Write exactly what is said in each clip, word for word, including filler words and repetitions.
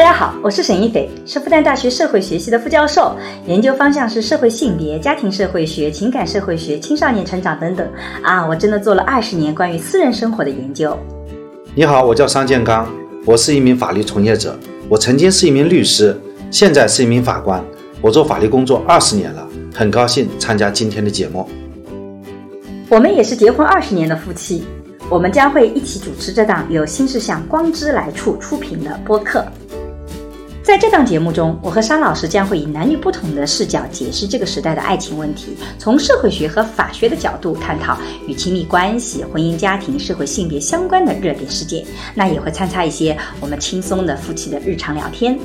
大家好，我是沈一斐，是复旦大学社会学系的副教授，研究方向是社会性别、家庭社会学、情感社会学、青少年成长等等。啊，我真的做了二十年关于私人生活的研究。你好，我叫商建刚，我是一名法律从业者，我曾经是一名律师，现在是一名法官，我做法律工作二十年了，很高兴参加今天的节目。我们也是结婚二十年的夫妻，我们将会一起主持这档由新事项光之来处出品的播客。在这档节目中，我和商老师将会以男女不同的视角解释这个时代的爱情问题，从社会学和法学的角度探讨与亲密关系、婚姻家庭、社会性别相关的热点事件，那也会参差一些我们轻松的夫妻的日常聊天。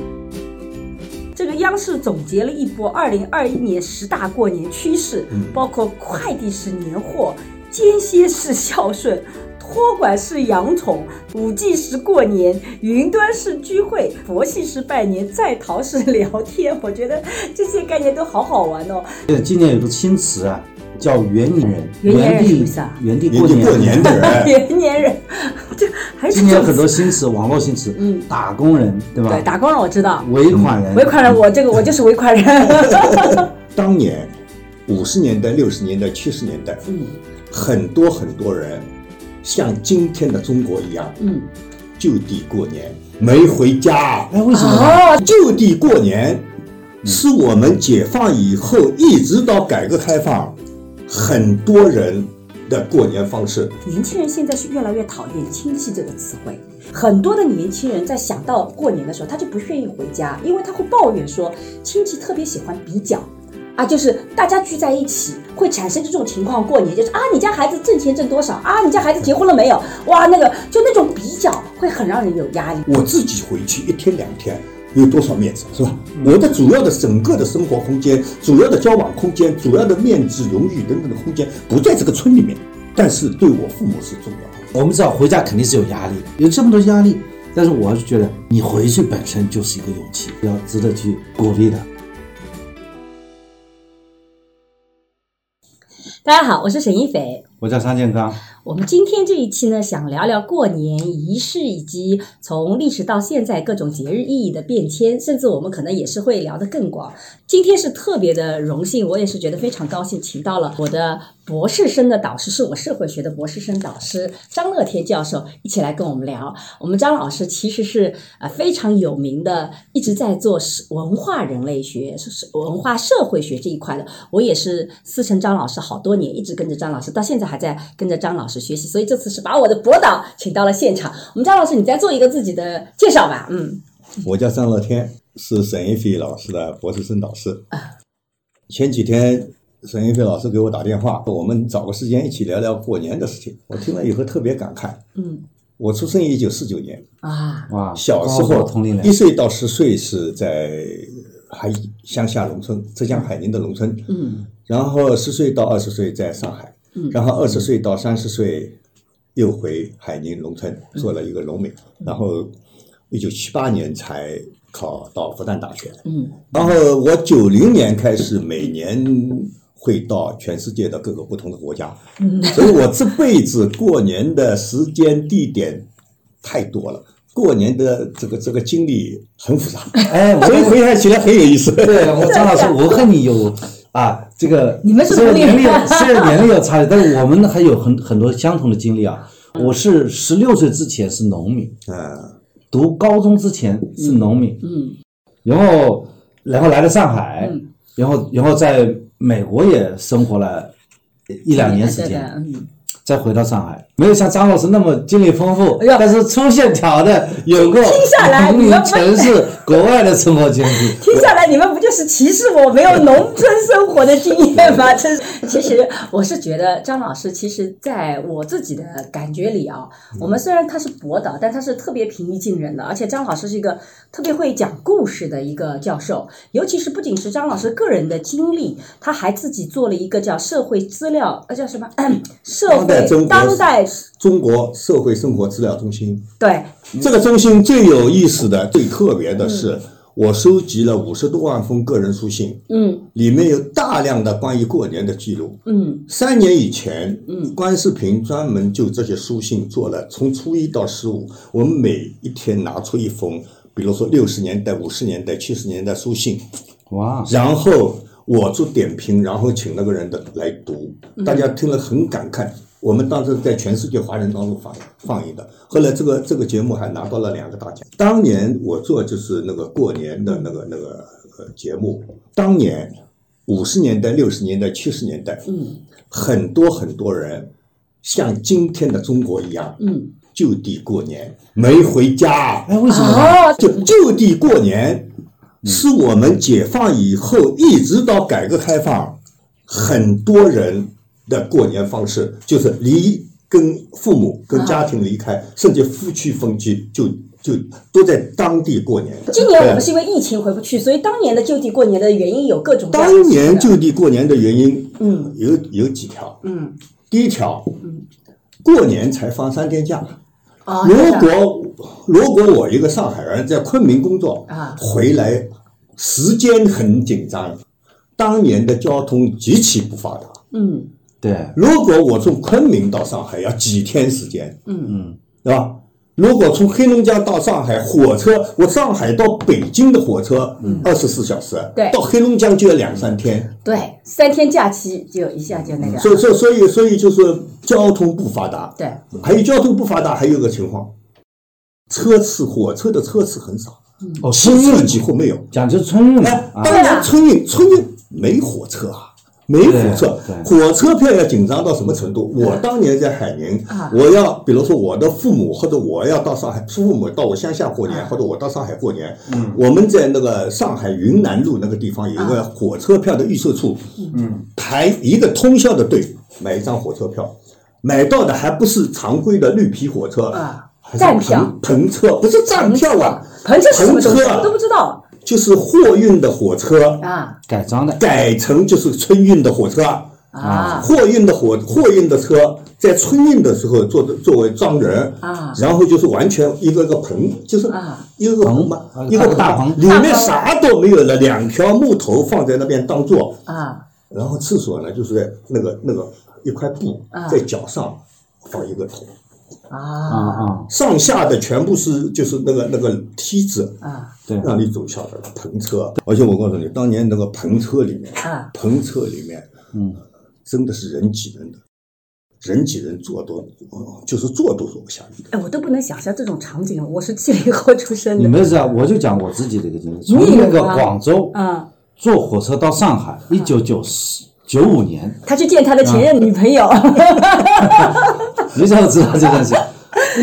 这个央视总结了一波二零二一年十大过年趋势，包括快递式年货、间歇式孝顺、托管式养宠、五G 式过年、云端式聚会、佛系式拜年、在逃式聊天，我觉得这些概念都好好玩哦。今年有个新词啊，叫元年人，元年人是不是啊？原地过年的人，元年人，这还是今年很多新词，网络新词，嗯，打工人，对吧？对，打工人我知道，尾款人，尾款人，我这个我就是尾款人。当年五十年代、六十年代、七十年代，嗯，很多很多人像今天的中国一样，嗯，就地过年，没回家。哎，为什么？啊，就地过年，是我们解放以后一直到改革开放。很多人的过年方式，年轻人现在是越来越讨厌亲戚这个词汇。很多的年轻人在想到过年的时候，他就不愿意回家，因为他会抱怨说亲戚特别喜欢比较啊，就是大家聚在一起会产生这种情况。过年就是啊，你家孩子挣钱挣多少啊，你家孩子结婚了没有，哇，那个就那种比较会很让人有压力。我自己回去一天两天有多少面子，是吧？我的主要的整个的生活空间、主要的交往空间、主要的面子、荣誉等等的空间不在这个村里面，但是对我父母是重要的。我们知道回家肯定是有压力的，有这么多压力，但是我是觉得你回去本身就是一个勇气，要值得去鼓励的。大家好，我是沈一斐，我叫商建刚。我们今天这一期呢，想聊聊过年仪式以及从历史到现在各种节日意义的变迁，甚至我们可能也是会聊得更广。今天是特别的荣幸，我也是觉得非常高兴，请到了我的博士生的导师，是我社会学的博士生导师张乐天教授，一起来跟我们聊。我们张老师其实是呃非常有名的，一直在做文化人类学、文化社会学这一块的。我也是师承张老师好多年，一直跟着张老师，到现在还在跟着张老师学习，所以这次是把我的博导请到了现场。我们张老师，你再做一个自己的介绍吧。嗯，我叫张乐天，是沈一斐老师的博士生导师。前几天沈一斐老师给我打电话，我们找个时间一起聊聊过年的事情。我听了以后特别感慨。嗯，我出生于一九四九年啊，哇，小时候一岁到十岁是在海乡下农村，浙江海宁的农村。嗯，然后十岁到二十岁在上海。然后二十岁到三十岁又回海宁农村做了一个农民，然后一九七八年才考到复旦大学。嗯，然后我九零年开始每年会到全世界的各个不同的国家，所以我这辈子过年的时间地点太多了。过年的这个这个经历很复杂，哎，我一回想起来很有意思。对，我张老师，我和你有。啊，这个你们是同龄人，虽然年龄有差距，但是我们还有很很多相同的经历啊。我是十六岁之前是农民，嗯，读高中之前是农民，嗯，然后然后来了上海，嗯，然后然后在美国也生活了一两年时间，嗯，再回到上海，没有像张老师那么经历丰富，哎，但是粗线条的有过农民城市国外的生活经历。听下来，你们不就是歧视我没有农村生活的经验吗？真其实我是觉得张老师，其实在我自己的感觉里啊，我们虽然他是博导，但他是特别平易近人的，而且张老师是一个特别会讲故事的一个教授。尤其是不仅是张老师个人的经历，他还自己做了一个叫社会资料，呃，叫什么？社会。当代中国社会生活资料中心，对，这个中心最有意思的、最特别的是，我收集了五十多万封个人书信，嗯，里面有大量的关于过年的记录，嗯，三年以前，嗯，关世平专门就这些书信做了，从初一到十五，我们每一天拿出一封，比如说六十年代、五十年代、七十年代书信，哇！然后我做点评，然后请那个人的来读，大家听了很感慨。我们当时在全世界华人当中放放映的，后来这个这个节目还拿到了两个大奖。当年我做就是那个过年的那个那个呃节目，当年五十年代、六十年代、七十年代，嗯，很多很多人像今天的中国一样，嗯，就地过年没回家。哎，为什么啊？就就地过年，是我们解放以后一直到改革开放，很多人的过年方式就是离跟父母跟家庭离开，啊、甚至夫妻分居，就就都在当地过年。今年我们是因为疫情回不去，所以当年的就地过年的原因有各种各样的。当年就地过年的原因，嗯，有有几条，嗯，第一条，嗯，过年才放三天假。啊，如果如果我一个上海人在昆明工作啊，回来时间很紧张，当年的交通极其不发达，嗯。对，如果我从昆明到上海要几天时间，嗯嗯，对吧？如果从黑龙江到上海，火车我上海到北京的火车，嗯，二十四小时，对，到黑龙江就要两三天，对，三天假期就一下就那个，所以所以所以就是交通不发达，对，还有交通不发达，还有个情况，车次火车的车次很少，哦，春运几乎没有，讲究春运，哎，当然春运春运没火车啊。没火车，火车票要紧张到什么程度？我当年在海宁，啊、我要比如说我的父母或者我要到上海，父母到我乡下过年，啊、或者我到上海过年，嗯，我们在那个上海云南路那个地方有一个火车票的预售处，嗯，排一个通宵的队买一张火车票，买到的还不是常规的绿皮火车啊，站票、篷车，不是站票啊，篷车是什么东西？我都不知道。就是货运的火车啊，改装的，改成就是春运的火车啊，货运的火货运的车在春运的时候做作为装人啊，然后就是完全一个个棚，就是一个棚嘛，啊、一个大棚，里面啥都没有了，两条木头放在那边当座啊，然后厕所呢就是在那个那个一块布在脚上放一个头。啊，上下的全部是就是那个那个梯子啊，对，让你走下来的篷车。而且我告诉你，当年那个篷车里面，啊、篷车里面，嗯，真的是人挤人的，人挤人坐都，就是坐都坐不下去。哎，我都不能想象这种场景了。我是七零后出生的。你没事啊，我就讲我自己的一个经历，从那个广州啊坐火车到上海，一九九四九五年，他去见他的前任女朋友。你怎么知道这件事？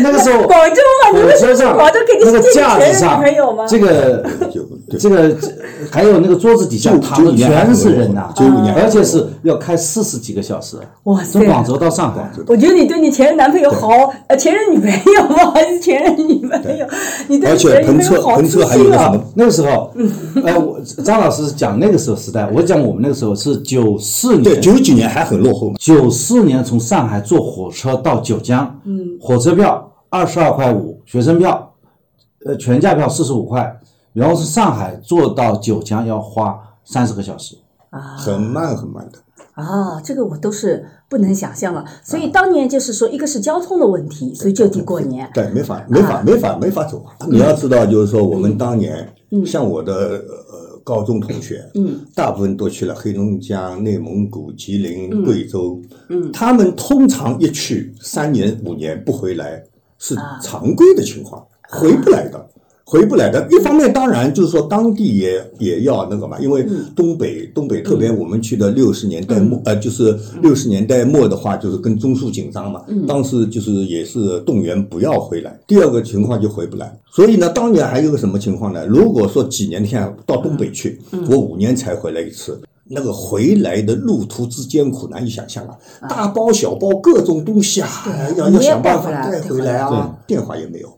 那个时候，广州嘛，你们说上广州给你那个架子上，这个这个还有那个桌子底下躺的全是人呐、啊，而且是要开四十几个小时。哇塞！从广州到上海，我觉得你对你前任男朋友好，呃，前任女朋友吗？还是前任女朋友？你对前任女朋友好痴心啊！那个时候，哎、呃，我张老师讲那个时候时代，我讲我们那个时候是九四年，对，九几年还很落后。九四年从上海坐火车到九江，嗯，火车票。二十二块五，学生票，呃，全价票四十五块，然后是上海坐到九江要花三十个小时，啊，很慢很慢的。啊，这个我都是不能想象了。所以当年就是说，一个是交通的问题，啊、所以就地过年。对，没法，没法，啊、没法，没法走。你要知道，就是说我们当年，嗯、像我的呃高中同学，嗯，大部分都去了黑龙江、内蒙古、吉林、贵州，嗯，嗯他们通常一去三年五年不回来。是常规的情况，回不来的，回不来的。一方面当然就是说当地也也要那个嘛，因为东北东北特别我们去的六十年代末，呃，就是六十年代末的话，就是跟中苏紧张嘛，当时就是也是动员不要回来。第二个情况就回不来，所以呢，当年还有个什么情况呢？如果说几年前到东北去，我五年才回来一次。那个回来的路途之艰苦难以想象啊！大包小包各种东西啊，要要想办法带回来啊！电话也没有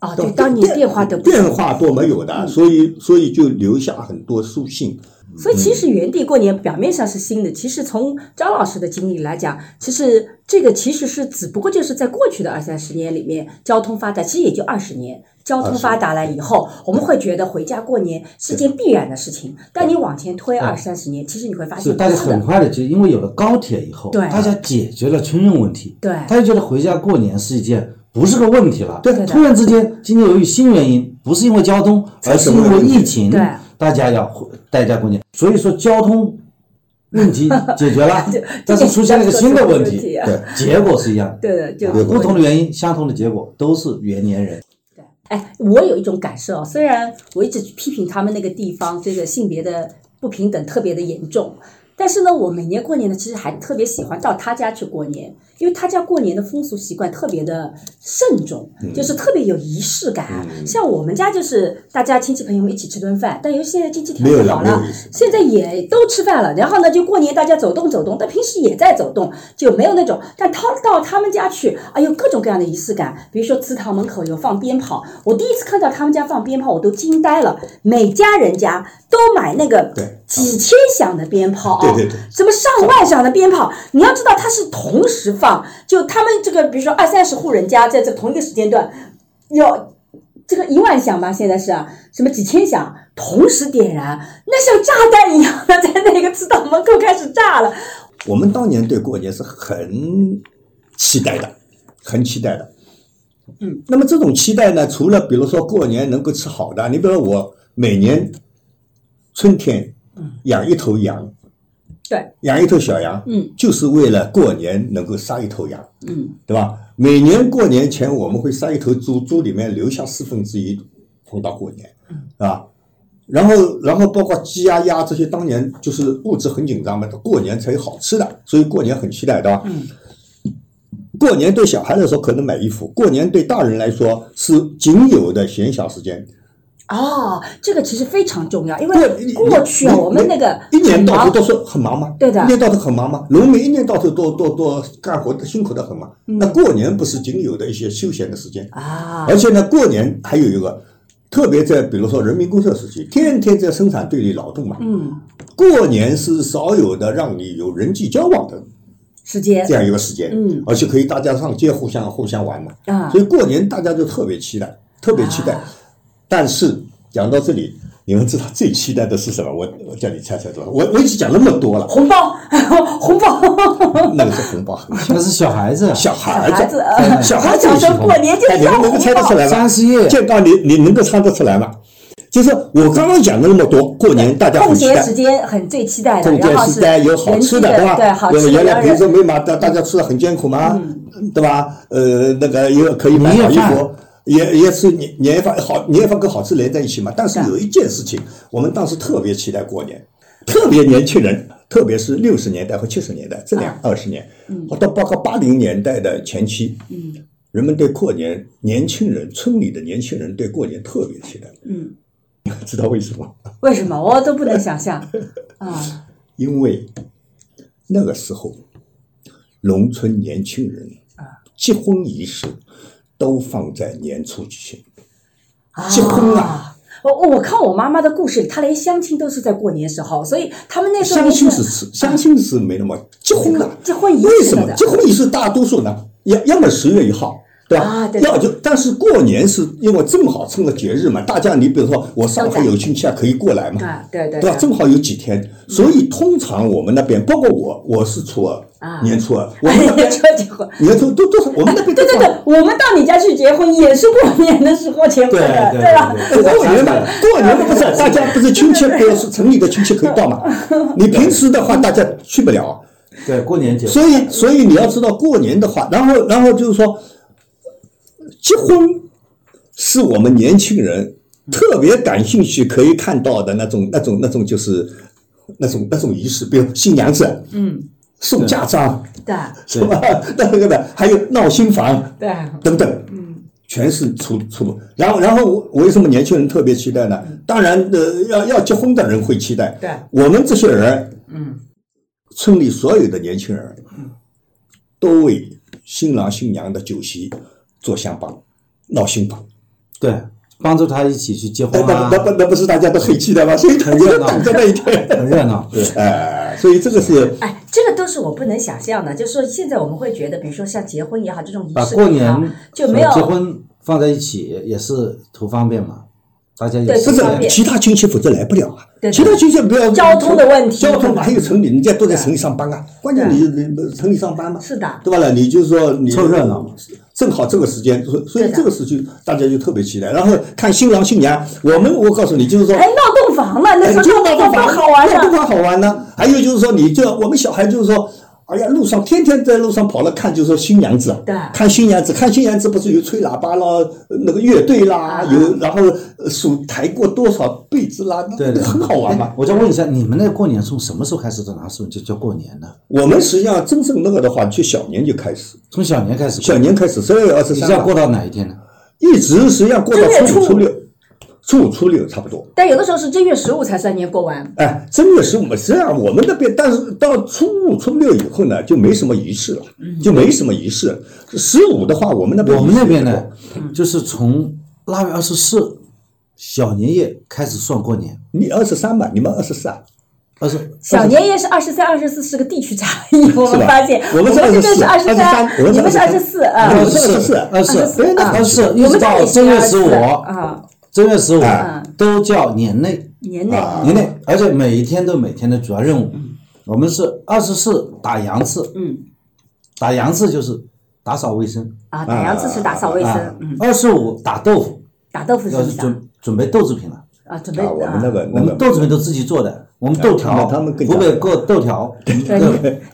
啊，对，当年电话都电话都没有的，所以所以就留下很多书信。所以其实原地过年表面上是新的，其实从张老师的经历来讲，其实这个其实是只不过就是在过去的二三十年里面，交通发达其实也就二十年。交通发达了以后，我们会觉得回家过年是件必然的事情。但你往前推二三十年，其实你会发现，大家很快的就因为有了高铁以后，大家解决了春运问题，对，大家觉得回家过年是一件不是个问题了。对对对，突然之间今天由于新原因，不是因为交通，而是因为疫情，对，大家要代价共进，所以说交通问题解决了但是出现了一个新的问题，对，结果是一样，对对，就不同的原因，相同的结果，都是元年人。对，哎，我有一种感受，虽然我一直批评他们那个地方这个性别的不平等特别的严重，但是呢，我每年过年呢，其实还特别喜欢到他家去过年，因为他家过年的风俗习惯特别的慎重，就是特别有仪式感。嗯、像我们家就是大家亲戚朋友们一起吃顿饭，但由于现在经济条件好了，现在也都吃饭了。然后呢，就过年大家走动走动，但平时也在走动，就没有那种。但他到他们家去，哎呦，各种各样的仪式感，比如说祠堂门口有放鞭炮，我第一次看到他们家放鞭炮，我都惊呆了。每家人家都买那个几千响的鞭炮。对对对，什么上万响的鞭炮，你要知道它是同时放，就他们这个，比如说二三十户人家在这同一个时间段，有这个一万响吧，现在是、啊、什么几千响同时点燃，那像炸弹一样的在那个祠堂门口开始炸了。我们当年对过年是很期待的，很期待的。嗯，那么这种期待呢，除了比如说过年能够吃好的，你比如说我每年春天养一头羊。嗯，对，养一头小羊，嗯，就是为了过年能够杀一头羊，嗯，对吧？每年过年前我们会杀一头猪，猪里面留下四分之一放到过年，嗯，啊，然后然后包括鸡鸭鸭这些，当年就是物质很紧张嘛，过年才有好吃的，所以过年很期待，对吧？嗯，过年对小孩来说可能买衣服，过年对大人来说是仅有的闲暇时间。哦，这个其实非常重要，因为过去我们那个一年到头都是很忙嘛，对的，一年到头很忙嘛，农民一年到头多多多干活的辛苦的很嘛、嗯。那过年不是仅有的一些休闲的时间啊，而且呢，过年还有一个，特别在比如说人民公社时期，天天在生产队里劳动嘛，嗯，过年是少有的让你有人际交往的时间，这样一个时间，嗯，而且可以大家上街互相互相玩嘛，啊，所以过年大家就特别期待，特别期待。啊，但是讲到这里，你们知道最期待的是什么？我我叫你猜猜多少？我我已经讲那么多了。红包，红包，那个是红包，那是小孩子，小孩子，小孩子。小时候过年就要红包，你们能够猜得出来吗？三十一，建刚，你你能够猜得出来吗？就是我刚刚讲了那么多，过年大家很期待，空闲时间很最期待的，空闲时间有好吃的，对吧？对，好吃的。原来平时没嘛，大大家吃的很艰苦嘛，嗯、对吧？呃，那个也可以买好衣服。也也是年年夜饭好，年夜饭跟好吃连在一起嘛。但是有一件事情，我们当时特别期待过年，特别年轻人，特别是六十年代和七十年代这两二十年，或者、啊嗯、包括八零年代的前期，嗯，人们对过年，年轻人村里的年轻人对过年特别期待，嗯，知道为什么？为什么我都不能想象啊？因为那个时候，农村年轻人啊，结婚仪式。都放在年初举行，结婚啊！我我看我妈妈的故事里，她连相亲都是在过年时候，所以他们那时候相亲是吃，相亲是没那么结婚了。结婚仪式为什么结婚仪式大多数呢？要要么十月一号，对吧？啊、对对要就但是过年是因为正好趁着节日嘛，大家你比如说我上海有亲戚啊可以过来嘛，啊、对对 对, 对吧？正好有几天，所以通常我们那边，包括我，我是初二。啊，年初啊，我们那边结婚，年初都都是我们那边、啊。对对对，我们到你家去结婚也是过年的时候结婚的，对吧？过年嘛，过年嘛不是大家不是亲戚，不是城里的亲戚可以到嘛？你平时的话大家去不了。对，过年结婚。所以所以你要知道过年的话，然后然后就是说，结婚是我们年轻人特别感兴趣可以看到的那种那种那种就是那种那种仪式，比如新娘子，嗯。送嫁妆，对，是吧？那个的，还有闹新房，对，等等，嗯，全是出出。然后，然后我为什么年轻人特别期待呢？当然，呃，要要结婚的人会期待。对，我们这些人，嗯，村里所有的年轻人，都为新郎新娘的酒席做相帮，闹新房，对。帮助他一起去结婚啊！那不那不是大家都很期待吗？所以很热闹，等着那一天，很热闹。对，哎，所以这个是哎，这个都是我不能想象的。就是说，现在我们会觉得，比如说像结婚也好，这种仪式也好，把过年就没有结婚放在一起，也是图方便嘛。大家也不是其他军区否则来不了啊，对对，其他军区不要交通的问题，交通哪有城里，人家都在城里上班啊，关键你城里上班嘛，是的，对吧了，你就是说你凑热闹，正好这个时间，所以这个时期大家就特别期待，然后看新郎新娘，我们我告诉你就是说哎闹洞房嘛，那时候闹洞房好玩啊，闹洞房好玩呢，还有就是说你就我们小孩就是说哎呀，路上天天在路上跑了看，就是说新娘子，对，看新娘子，看新娘子不是有吹喇叭啦，那个乐队啦，啊、有然后数抬过多少被子啦，对对，很好玩嘛。我再问一下，你们那过年从什么时候开始的？哪时候就叫过年呢？我们实际上真正那个的话，就小年就开始，从小年开始，小年开始十二月二十三，你要过到哪一天呢？一直实际上过到初五初六。初五初六差不多，但有的时候是正月十五才三年过完。哎，正月十五实际上我们那边，但是到初五初六以后呢，就没什么仪式了，就没什么仪式。十五的话，我们那边我们那边呢，就是从腊月二十四小年夜开始算过年。你二十三吧，你们二十四啊？二十小年夜是二十三、二十四，是个地区差异。我们发现，我们这边是二十三，你们是二十四啊？二十四，二十四，二十四，一直到正月十五啊。正月十五都叫年内，年内、啊、年内，而且每一天都每天的主要任务。嗯、我们是二十四打洋次，嗯，打洋次就是打扫卫生啊，打洋次是打扫卫生。二十五打豆腐，打豆腐是准准备豆制品了啊，准备、啊、我们那个、那个、我们豆制品都自己做的，我们豆条，他们湖北过豆条，对，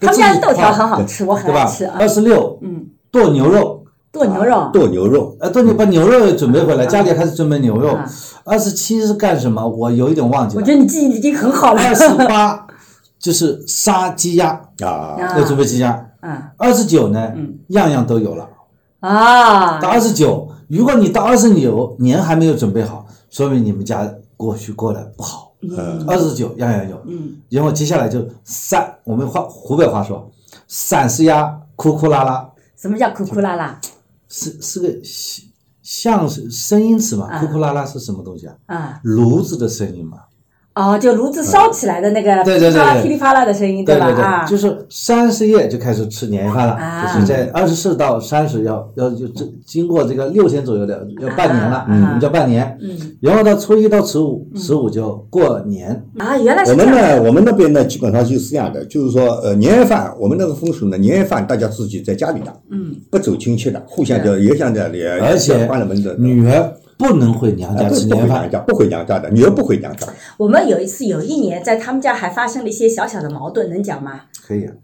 他们家的豆条很好吃，我很爱吃啊。二十六，嗯，剁牛肉。剁牛肉，剁牛肉，呃，剁牛把牛肉准备回来，家里开始准备牛肉。二十七是干什么？我有一点忘记了。我觉得你记忆已经很好了。二十八就是杀鸡鸭啊，要准备鸡鸭。啊，二十九呢，样样都有了啊。到二十九，如果你到二十九年还没有准备好，说明你们家过去过得不好。嗯，二十九样样有。嗯，然后接下来就散，我们话湖北话说，散是鸭，哭哭啦啦。什么叫哭哭啦啦？是是个像声音词嘛，哭哭啦啦是什么东西啊？啊，炉子的声音嘛。哦，就炉子烧起来的那个，对对对，噼里啪啦的声音，对吧？啊，就是三十夜就开始吃年夜饭了，就是在二十四到三十要要就经过这个六天左右的要半年了，我们叫半年。嗯，然后到初一到十五，十五就过年。啊，原来是这样。我们呢，我们那边呢，基本上就是这样的，就是说，呃，年夜饭，我们那个风俗呢，年夜饭大家自己在家里打，嗯，不走亲戚的，互相叫也想在也，而且关了门的女儿。不能回娘家吃年饭，不回娘家的女儿不回娘家。我们有一次有一年在他们家还发生了一些小小的矛盾，能讲吗？可以啊。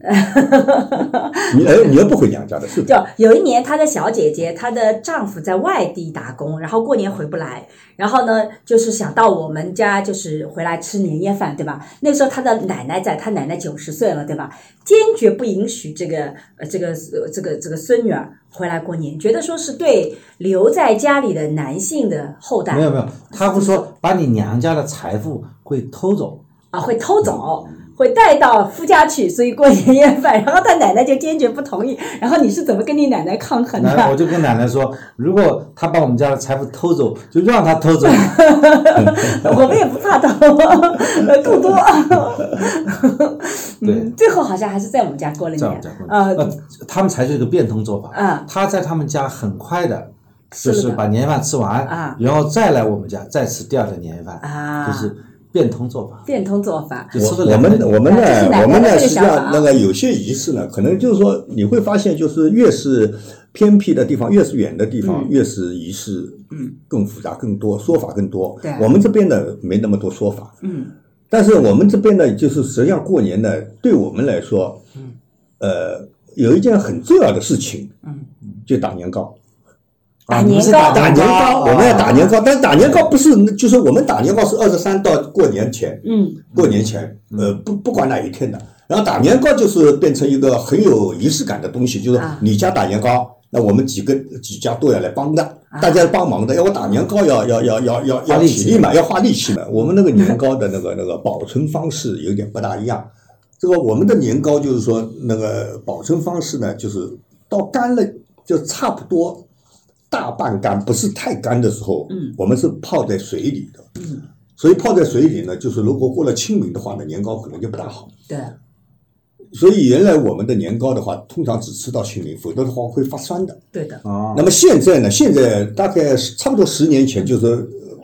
女儿女儿不回娘家的是。就有一年她的小姐姐，她的丈夫在外地打工，然后过年回不来，然后呢就是想到我们家就是回来吃年夜饭，对吧？那时候她的奶奶在，她奶奶九十岁了，对吧？坚决不允许这个呃这个这个这个孙女儿回来过年，觉得说是对留在家里的男性的后代。没有没有，他会说把你娘家的财富会偷走啊，会偷走，会带到夫家去，所以过年夜饭。然后他奶奶就坚决不同意。然后你是怎么跟你奶奶抗衡的？奶奶我就跟奶奶说，如果他把我们家的财富偷走，就让他偷走。我们也不怕偷，更多。对，最后好像还是在我们家过了年啊、呃呃，他们采取一个变通做法啊，呃、他在他们家很快的，就是把年夜饭吃完啊，然后再来我们家再吃第二顿年夜饭啊，就是变通做法。变通做法，就吃了两顿。我我们呢，我们呢，实际上那个有些仪式呢，可能就是说你会发现，就是越是偏僻的地方，越是远的地方，越是仪式更复杂、更多说法更多。对，我们这边呢没那么多说法。嗯。但是我们这边呢，就是实际上过年呢，对我们来说，呃，有一件很重要的事情，就打年糕。打年糕，打年糕，我们要打年糕，但是打年糕不是，就是我们打年糕是二十三到过年前，嗯，过年前，呃，不不管哪一天的，然后打年糕就是变成一个很有仪式感的东西，就是你家打年糕。那我们几个几家都要来帮的，大家帮忙的。要我打年糕要要要要要要体力嘛，要花力气嘛。我们那个年糕的那个那个保存方式有点不大一样。这个我们的年糕就是说那个保存方式呢，就是到干了就差不多大半干，不是太干的时候，嗯，我们是泡在水里的，嗯，所以泡在水里呢，就是如果过了清明的话呢，年糕可能就不大好。对。所以原来我们的年糕的话，通常只吃到清明，否则的话会发酸的。对的。啊。那么现在呢？现在大概差不多十年前，就是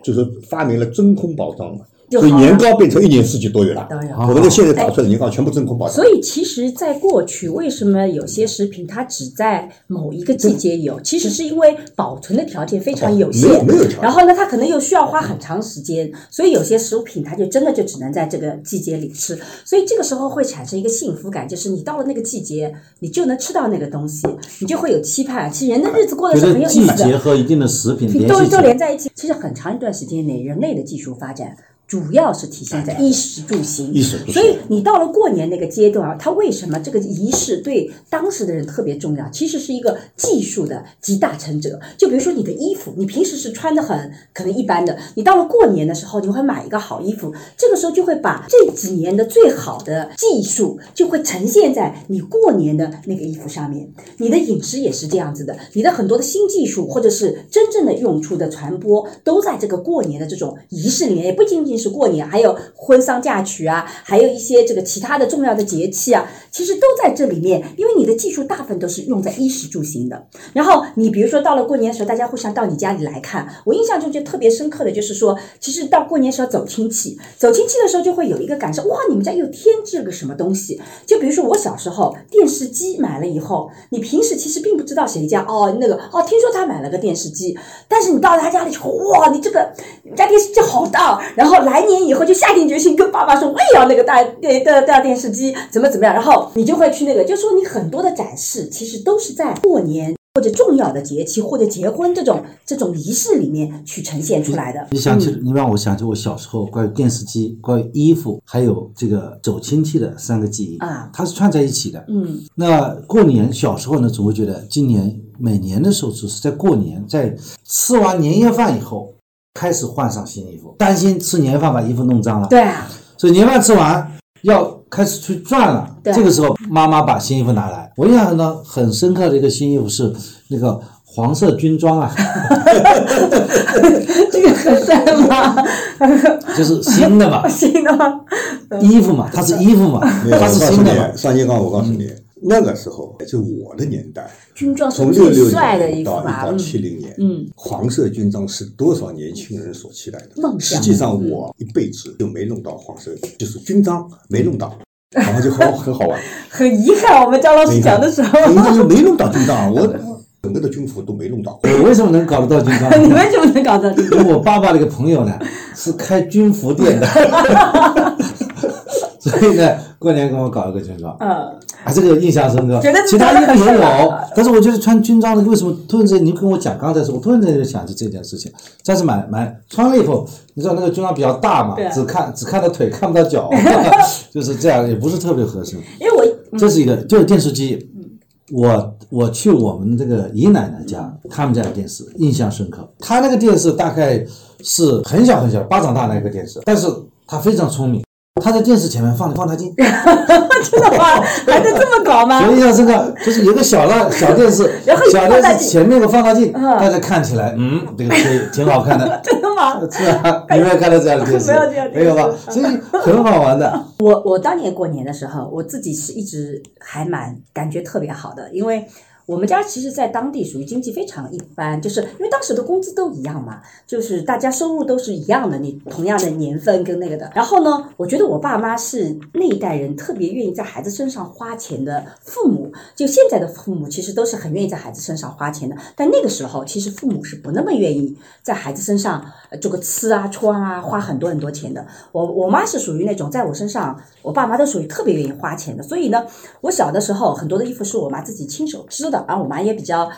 就是发明了真空包装嘛，所以年糕变成一年四季多元了。当然，我们现在打出来的年糕全部真空包装。所以其实在过去为什么有些食品它只在某一个季节有，其实是因为保存的条件非常有限，哦、没有没有条件，然后呢它可能又需要花很长时间，所以有些食品它就真的就只能在这个季节里吃，所以这个时候会产生一个幸福感，就是你到了那个季节你就能吃到那个东西，你就会有期盼，其实人的日子过得是很有意思的，季节和一定的食品联系都连在一起。其实很长一段时间内人类的技术发展主要是体现在衣食住行，所以你到了过年那个阶段，它为什么这个仪式对当时的人特别重要？其实是一个技术的集大成者。就比如说你的衣服，你平时是穿的很可能一般的，你到了过年的时候，你会买一个好衣服，这个时候就会把这几年的最好的技术就会呈现在你过年的那个衣服上面。你的饮食也是这样子的，你的很多的新技术或者是真正的用处的传播，都在这个过年的这种仪式里面，也不仅仅是过年，还有婚丧嫁娶啊，还有一些这个其他的重要的节气啊，其实都在这里面，因为你的技术大部分都是用在衣食住行的。然后你比如说到了过年的时候，大家互相到你家里来看，我印象中就特别深刻的就是说，其实到过年的时候走亲戚，走亲戚的时候就会有一个感受，哇，你们家又添置个什么东西。就比如说我小时候电视机买了以后，你平时其实并不知道谁家哦那个哦，听说他买了个电视机，但是你到他家里说，哇，你这个你家电视机好大，然后来年以后就下定决心跟爸爸说，我也要那个大大大电视机，怎么怎么样，然后你就会去那个，就说你很多的展示其实都是在过年或者重要的节气或者结婚这种这种仪式里面去呈现出来的。你想起，你让我想起我小时候关于电视机、关于衣服，还有这个走亲戚的三个记忆啊，它是串在一起的。嗯，那过年小时候呢，总会觉得今年每年的时候只是在过年，在吃完年夜饭以后。开始换上新衣服，担心吃年夜饭把衣服弄脏了。对啊，所以年夜饭吃完要开始去转了。对，这个时候妈妈把新衣服拿来，我印象呢很深刻的一个新衣服是那个黄色军装啊，这个很帅吗？就是新的嘛，新的嘛，衣服嘛，它是衣服嘛，它是新的嘛。上一刚，我告诉你。嗯，那个时候就我的年代，军装从六六年到一到七零年，嗯，黄色军装是多少年轻人所期待的梦想。实际上我一辈子就没弄到黄色，就是军装没弄到，然后就很很好玩。很遗憾，我们张老师讲的时候，应该是没弄到军装，我整个的军服都没弄到。我为什么能搞得到军装？你为什么能搞得到？因为我爸爸那个朋友呢是开军服店的，所以呢过年给我搞了个军装。嗯。啊，这个印象深刻，其他衣服也有，但是我觉得穿军装的为什么突然间你跟我讲刚才说，我突然间就想起这件事情，但是买买穿了以后，你知道那个军装比较大嘛，只看只看到腿看不到脚，就是这样，也不是特别合适。因为我这是一个就是电视机，我我去我们这个姨奶奶家，他们家的电视印象深刻，他那个电视大概是很小很小，巴掌大那个电视，但是他非常聪明。他在电视前面放了放大镜，真的吗？还能这么搞吗？我印象深刻，就是有个小的小电视，小电视前面的放大镜，大家看起来，嗯，这个挺挺好看的。真的吗？是啊，有没有看到这样的电视？没有这样的电视，没有吧？所以很好玩的。我我当年过年的时候，我自己是一直还蛮感觉特别好的，因为。我们家其实在当地属于经济非常一般，就是因为当时的工资都一样嘛，就是大家收入都是一样的，你同样的年份跟那个的。然后呢，我觉得我爸妈是那一代人特别愿意在孩子身上花钱的父母，就现在的父母其实都是很愿意在孩子身上花钱的，但那个时候其实父母是不那么愿意在孩子身上这个吃啊穿啊花很多很多钱的。我我妈是属于那种在我身上，我爸妈都属于特别愿意花钱的，所以呢，我小的时候很多的衣服是我妈自己亲手织的。然后我妈也比较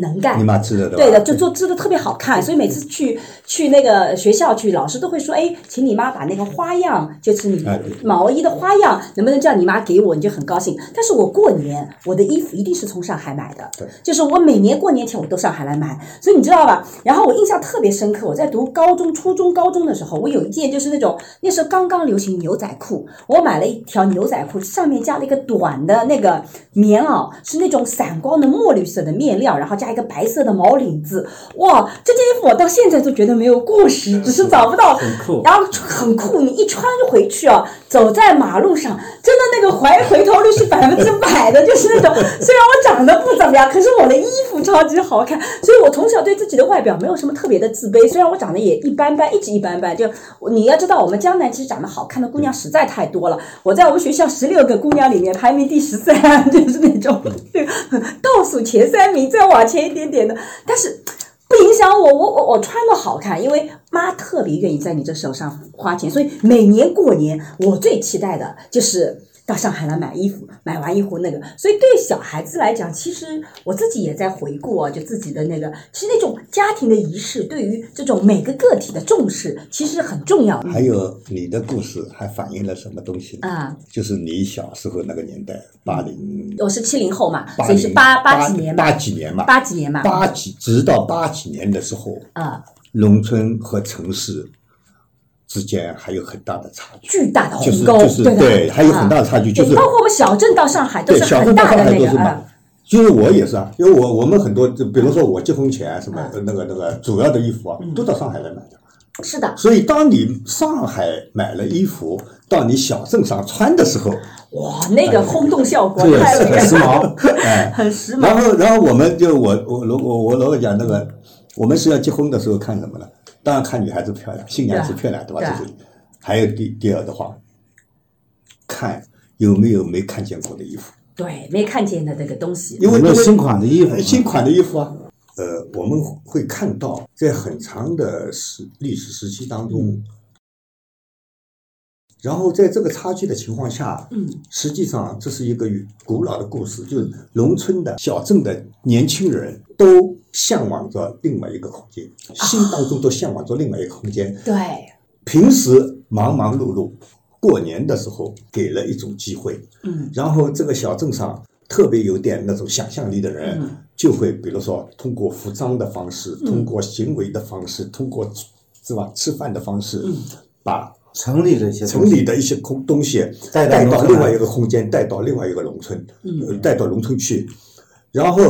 能干，你妈织的 对, 对的，就做织的特别好看，所以每次去去那个学校去，老师都会说，哎，请你妈把那个花样，就是你毛衣的花样，能不能叫你妈给我？你就很高兴。但是我过年我的衣服一定是从上海买的，就是我每年过年前我都上海来买，所以你知道吧？然后我印象特别深刻，我在读高中、初中、高中的时候，我有一件就是那种那时候刚刚流行牛仔裤，我买了一条牛仔裤，上面加了一个短的那个棉袄，是那种散光。后呢墨绿色的面料，然后加一个白色的毛领子。哇，这件衣服我到现在都觉得没有过时，只是找不到，很酷，然后很酷，你一穿回去啊，走在马路上，真的那个怀回头率是百分之百的，就是那种虽然我长得不怎么样，可是我的衣服超级好看。所以我从小对自己的外表没有什么特别的自卑，虽然我长得也一般般，一直一般般。就你要知道，我们江南其实长得好看的姑娘实在太多了，我在我们学校十六个姑娘里面排名第十三，就是那种倒数前三名，再往前一点点的，但是不影响我，我我我穿的好看，因为妈特别愿意在你这手上花钱，所以每年过年我最期待的就是到上海来买衣服，买完衣服那个，所以对小孩子来讲，其实我自己也在回顾啊，就自己的那个，其实那种家庭的仪式，对于这种每个个体的重视，其实很重要。还有你的故事还反映了什么东西啊？就是你小时候那个年代，八零，我是七零后嘛，所以是八八几年嘛，八几年嘛，八几年嘛，八几直到八几年的时候啊，农村和城市之间还有很大的差距，巨大的鸿沟，就是就是、对, 对，还有很大的差距，啊、就是包括我们小镇到上海都是很大的那个。啊、就是我也是啊，因为我我们很多，比如说我结婚前什么、啊、那个那个主要的衣服啊，嗯、都到上海来买的。是的。所以当你上海买了衣服，到你小镇上穿的时候，哇，那个轰动效果太厉害了，很时髦，哎，很时髦。然后然后我们就我我我我老讲那个，我们是要结婚的时候看什么呢？当然看女孩子漂亮，新娘子漂亮，对吧？这是。还有第第二的话，看有没有没看见过的衣服。对，没看见的那个东西。因为新款的衣服，新款的衣服啊，呃，我们会看到在很长的时历史时期当中、嗯，然后在这个差距的情况下，嗯，实际上这是一个古老的故事，就是农村的小镇的年轻人都向往着另外一个空间，心当中都向往着另外一个空间、啊、对，平时忙忙碌碌，过年的时候给了一种机会，嗯，然后这个小镇上特别有点那种想象力的人、嗯、就会比如说通过服装的方式，通过行为的方式、嗯、通过是吧吃饭的方式、嗯、把城里的一些城里的一些空东西带 到, 带到另外一个空间，带到另外一个农村、嗯呃、带到农村去，然后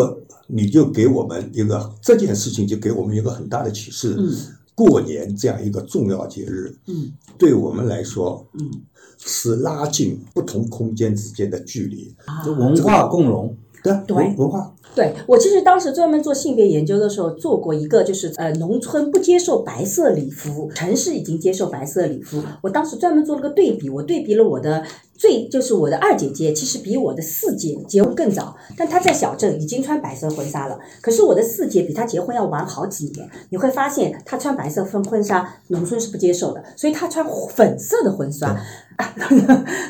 你就给我们一个这件事情就给我们一个很大的启示、嗯、过年这样一个重要节日、嗯、对我们来说、嗯、是拉近不同空间之间的距离、啊、文化共融，对对，文化。对，我其实当时专门做性别研究的时候做过一个，就是呃农村不接受白色礼服，城市已经接受白色礼服。我当时专门做了个对比，我对比了我的最就是我的二姐姐，其实比我的四姐结婚更早，但她在小镇已经穿白色婚纱了。可是我的四姐比她结婚要晚好几年，你会发现她穿白色婚纱，农村是不接受的，所以她穿粉色的婚纱。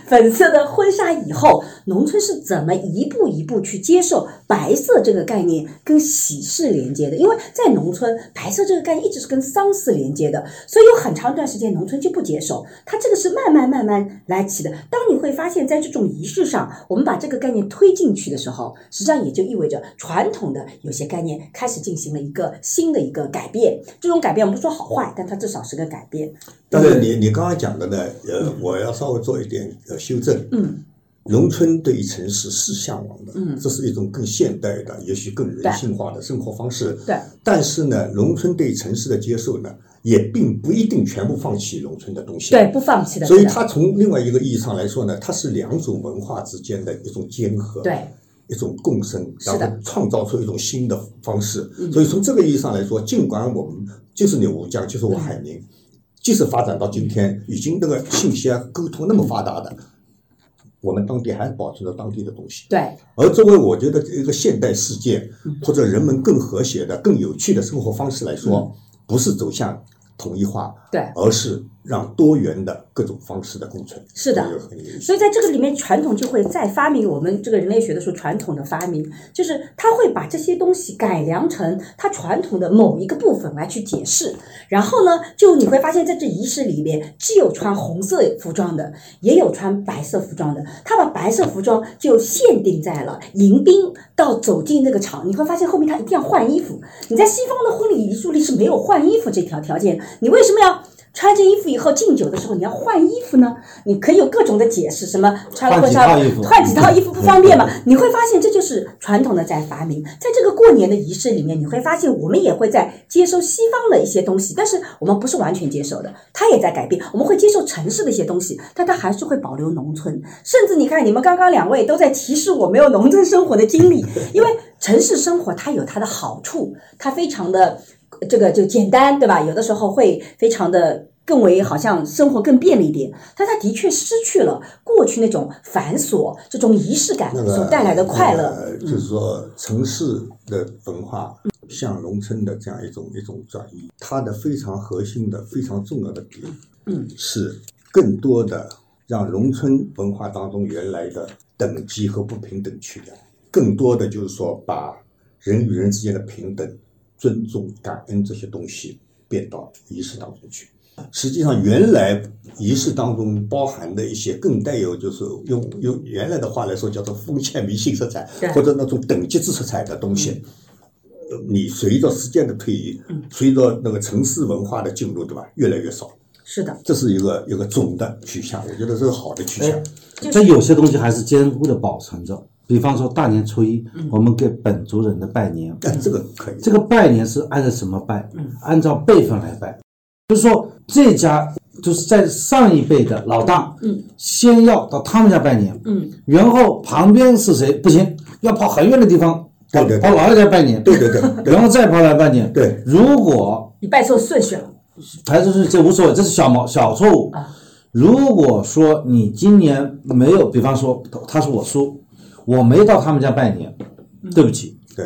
粉色的婚纱以后，农村是怎么一步一步去接受白色这个概念跟喜事连接的？因为在农村，白色这个概念一直是跟丧事连接的，所以有很长一段时间农村就不接受。它这个是慢慢慢慢来起的。当你会发现，在这种仪式上，我们把这个概念推进去的时候，实际上也就意味着传统的有些概念开始进行了一个新的一个改变。这种改变我们不说好坏，但它至少是个改变。但是你你刚刚讲的呢，呃，我要稍微做一点呃修正。嗯，农村对于城市是向往的，嗯，这是一种更现代的，也许更人性化的生活方式。对。但是呢，农村对城市的接受呢，也并不一定全部放弃农村的东西。对，不放弃的。所以它从另外一个意义上来说呢，它是两种文化之间的一种结合。对。一种共生，然后创造出一种新的方式。嗯。所以从这个意义上来说，尽管我们就是你吴江，就是我海宁。嗯，即使发展到今天，已经那个信息啊沟通那么发达的，我们当地还是保持着当地的东西。对。而作为我觉得一个现代世界或者人们更和谐的、更有趣的生活方式来说，不是走向统一化，对，而是让多元的各种方式的共存。是的，所以在这个里面，传统就会再发明。我们这个人类学的时候，传统的发明就是它会把这些东西改良成它传统的某一个部分来去解释。然后呢，就你会发现在这仪式里面，既有穿红色服装的，也有穿白色服装的。它把白色服装就限定在了迎宾到走进那个场，你会发现后面它一定要换衣服。你在西方的婚礼仪式里是没有换衣服这条条件，你为什么要穿进衣服以后敬酒的时候你要换衣服呢，你可以有各种的解释，什么穿了婚纱换几套衣服不方便嘛？你会发现这就是传统的在发明。在这个过年的仪式里面，你会发现我们也会在接收西方的一些东西，但是我们不是完全接受的，它也在改变。我们会接受城市的一些东西，但它还是会保留农村。甚至你看，你们刚刚两位都在提示我没有农村生活的经历，因为城市生活它有它的好处，它非常的这个就简单，对吧？有的时候会非常的更为好像生活更便利一点，但它的确失去了过去那种繁琐这种仪式感所带来的快乐、那个那个、就是说城市的文化向农村的这样一种一种转移，它的非常核心的非常重要的点、嗯、是更多的让农村文化当中原来的等级和不平等去掉，更多的就是说把人与人之间的平等尊重感恩这些东西变到仪式当中去。实际上原来仪式当中包含的一些更带有就是用用原来的话来说叫做封建迷信色彩或者那种等级制色彩的东西，你随着时间的推移，随着那个城市文化的进入，对吧，越来越少。是的，这是一个一个总的趋向，我觉得这是好的趋向、哎就是、这有些东西还是坚固的保存着。比方说大年初一、嗯、我们给本族人的拜年、嗯、这个可以，这个拜年是按照什么拜、嗯、按照辈分来拜，就是说这家就是在上一辈的老大、嗯、先要到他们家拜年、嗯、然后旁边是谁不行，要跑很远的地方，对对对，跑老人家拜年，对对 对, 对，然后再跑来拜年，对，如果你拜错顺序了，还是这无所谓，这是小毛小错误、啊、如果说你今年没有，比方说他是我叔，我没到他们家拜年、嗯、对不起，对，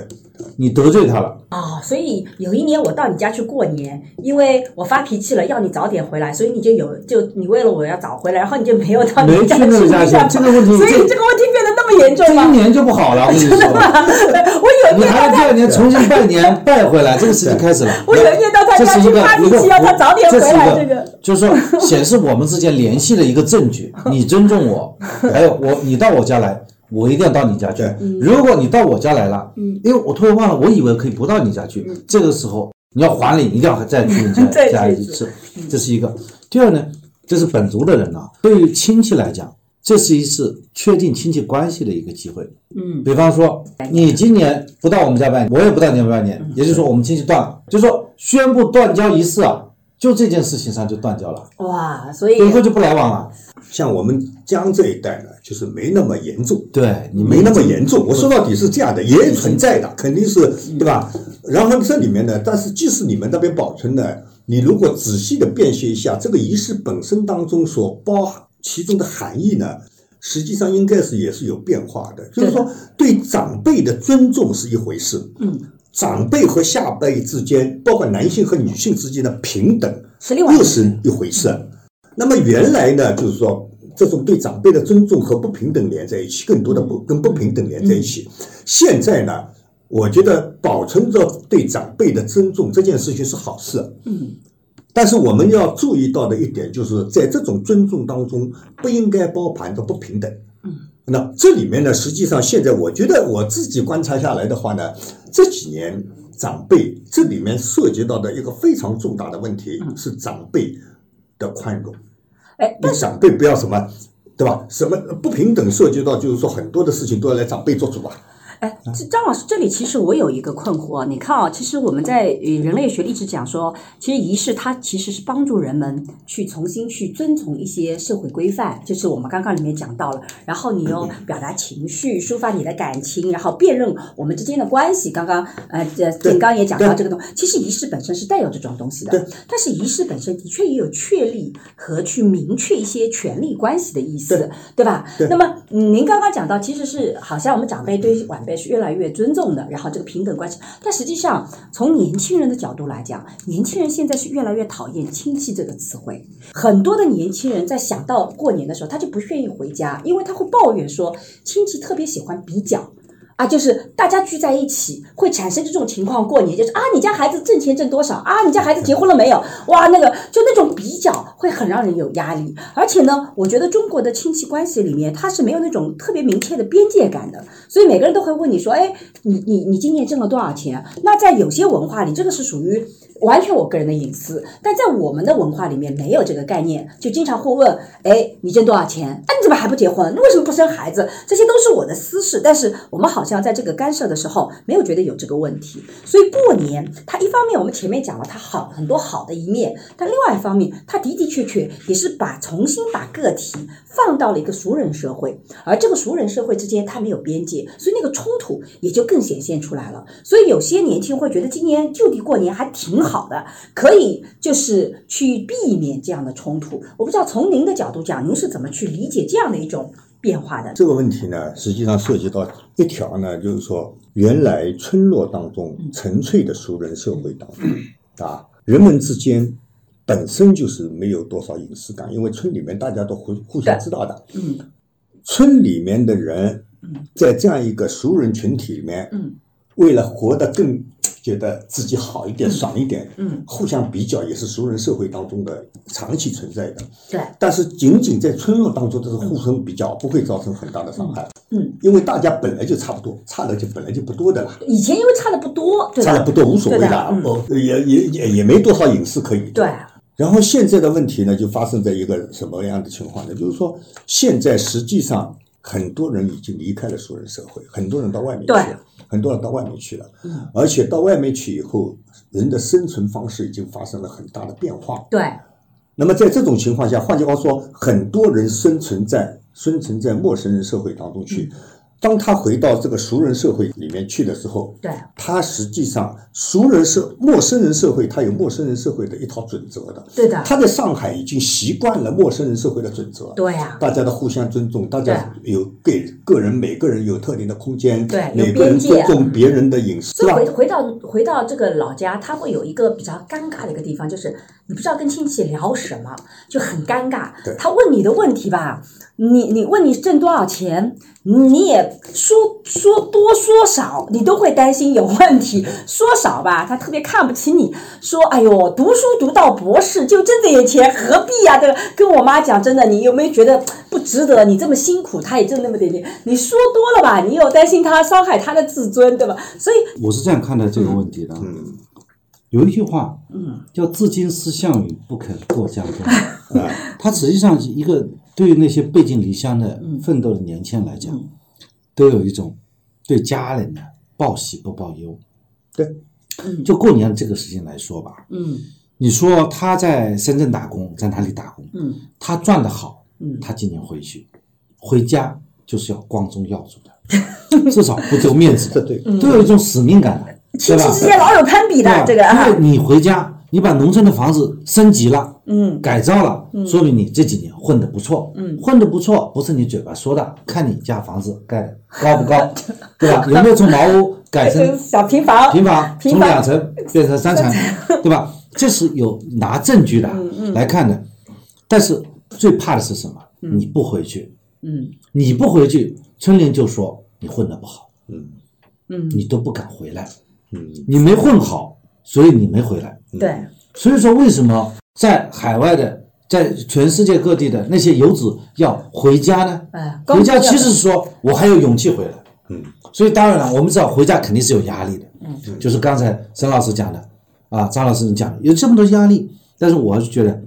你得罪他了啊、哦！所以有一年我到你家去过年，因为我发脾气了，要你早点回来，所以你就有就你为了我要早回来，然后你就没有到你家去，没去那家去，这个问题，所以这个问题变得那么严重吗？今年就不好了，我跟你说。我有一年，你还要第二年重新拜年拜回来，这个事情开始了。我有一年到他家去发脾气，要他早点回来，这个就是说显示我们之间联系的一个证据。你尊重我，还有我，你到我家来。我一定要到你家去，如果你到我家来了、嗯、因为我突然忘了，我以为可以不到你家去、嗯、这个时候你要还礼，你一定要再去你家家一次，这是一个。第二呢，这是本族的人啊，对于亲戚来讲，这是一次确定亲戚关系的一个机会。嗯，比方说你今年不到我们家拜年，我也不到你家拜年、嗯、也就是说我们亲戚断了，就是说宣布断交仪式啊，就这件事情上就断交了。哇，所以以后就不来往了。像我们江这一带呢，就是没那么严重，对，你没那么严重。我说到底是这样的，也存在的，肯定是，对吧？然后这里面呢，但是即使你们那边保存呢，你如果仔细的辨析一下这个仪式本身当中所包含其中的含义呢，实际上应该是也是有变化的。就是说，对长辈的尊重是一回事，嗯，长辈和下辈之间，包括男性和女性之间的平等，又是一回事。那么原来呢，就是说这种对长辈的尊重和不平等连在一起，更多的不跟不平等连在一起。现在呢，我觉得保存着对长辈的尊重这件事情是好事。嗯，但是我们要注意到的一点就是，在这种尊重当中，不应该包含着不平等。嗯，那这里面呢，实际上现在我觉得我自己观察下来的话呢，这几年长辈这里面涉及到的一个非常重大的问题是长辈的宽容。哎，你长辈不要什么，对吧？什么不平等涉及到，就是说很多的事情都要来长辈做主啊。哎，张老师，这里其实我有一个困惑，你看啊、哦，其实我们在人类学里一直讲说，其实仪式它其实是帮助人们去重新去遵从一些社会规范，就是我们刚刚里面讲到了，然后你用表达情绪、抒发你的感情，然后辨认我们之间的关系。刚刚呃，顶刚也讲到这个东西，其实仪式本身是带有这种东西的，但是仪式本身的确也有确立和去明确一些权利关系的意思， 对, 对吧对？那么、嗯、您刚刚讲到，其实是好像我们长辈对晚辈是越来越尊重的，然后这个平等关系，但实际上从年轻人的角度来讲，年轻人现在是越来越讨厌亲戚这个词汇。很多的年轻人在想到过年的时候，他就不愿意回家，因为他会抱怨说亲戚特别喜欢比较啊，就是大家聚在一起会产生这种情况。过年就是啊，你家孩子挣钱挣多少啊，你家孩子结婚了没有，哇，那个就那种比较会很让人有压力。而且呢，我觉得中国的亲戚关系里面，它是没有那种特别明确的边界感的，所以每个人都会问你说，哎，你你你今年挣了多少钱？那在有些文化里，这个是属于完全我个人的隐私，但在我们的文化里面没有这个概念，就经常会问，哎，你挣多少钱？哎，你怎么还不结婚？你为什么不生孩子？这些都是我的私事，但是我们好像在这个干涉的时候没有觉得有这个问题。所以过年它一方面我们前面讲了它好很多好的一面，但另外一方面它的的确确也是把重新把个体放到了一个熟人社会，而这个熟人社会之间它没有边界，所以那个冲突也就更显现出来了。所以有些年轻人会觉得今年就地过年还挺好好的，可以就是去避免这样的冲突。我不知道从您的角度讲，您是怎么去理解这样的一种变化的？这个问题呢，实际上涉及到一条呢，就是说原来村落当中纯粹的熟人社会当中、嗯、啊，人们之间本身就是没有多少隐私感，因为村里面大家都互互相知道的。嗯，村里面的人在这样一个熟人群体里面，嗯，为了活得更觉得自己好一点、嗯、爽一点，嗯，互相比较也是熟人社会当中的长期存在的。对，但是仅仅在村落当中，这是互相比较，不会造成很大的伤害。嗯，因为大家本来就差不多，差的就本来就不多的了。以前因为差的不多，对差的不多无所谓的，嗯哦、也也也也没多少隐私可以。对。然后现在的问题呢，就发生在一个什么样的情况呢？就是说，现在实际上很多人已经离开了熟人社会，很多人到外面去了。很多人到外面去了，而且到外面去以后，人的生存方式已经发生了很大的变化。对。那么在这种情况下，换句话说，很多人生存在生存在陌生人社会当中去，当他回到这个熟人社会里面去的时候，对，他实际上熟人社陌生人社会，他有陌生人社会的一套准则的。对的。他在上海已经习惯了陌生人社会的准则。对呀、啊。大家的互相尊重，大家有给。个人每个人有特定的空间，对，每个人尊重别人的隐私。所以回回到回到这个老家，他会有一个比较尴尬的一个地方，就是你不知道跟亲戚聊什么，就很尴尬。他问你的问题吧，你你问你挣多少钱，你也说说多说少，你都会担心有问题。说少吧，他特别看不起你，说哎呦，读书读到博士就挣这些钱，何必呀、啊？这个跟我妈讲，真的，你有没有觉得不值得？你这么辛苦，他也挣那么点点。你说多了吧，你又担心他伤害他的自尊，对吧？所以我是这样看待这个问题的。嗯，有一句话，嗯，叫“至今思项羽，不肯过江东”啊，它实际上是一个对于那些背井离乡的奋斗的年轻人来讲，嗯、都有一种对家人的报喜不报忧。对，就过年这个事情来说吧，嗯，你说他在深圳打工，在哪里打工？嗯，他赚得好，嗯，他今年回去，回家。就是要光宗耀祖的，至少不丢面子的，对，都有一种使命感的，亲戚之间老有攀比的，这个啊，你回家，你把农村的房子升级了，嗯，改造了，嗯、说明你这几年混得不错，嗯，混得不错，不是你嘴巴说的，看你家房子盖的高不高，对吧？有没有从茅屋改成小平房？平房从两层变成三层，对吧？这是有拿证据的、嗯、来看的，但是最怕的是什么？嗯、你不回去。嗯，你不回去，村邻就说你混得不好，嗯嗯，你都不敢回来，嗯，你没混好，所以你没回来，对、嗯，所以说为什么在海外的，在全世界各地的那些游子要回家呢？哎，回家其实是说我还有勇气回来，嗯，所以当然了，我们知道回家肯定是有压力的，嗯，就是刚才沈老师讲的，啊，张老师你讲的有这么多压力，但是我还是觉得，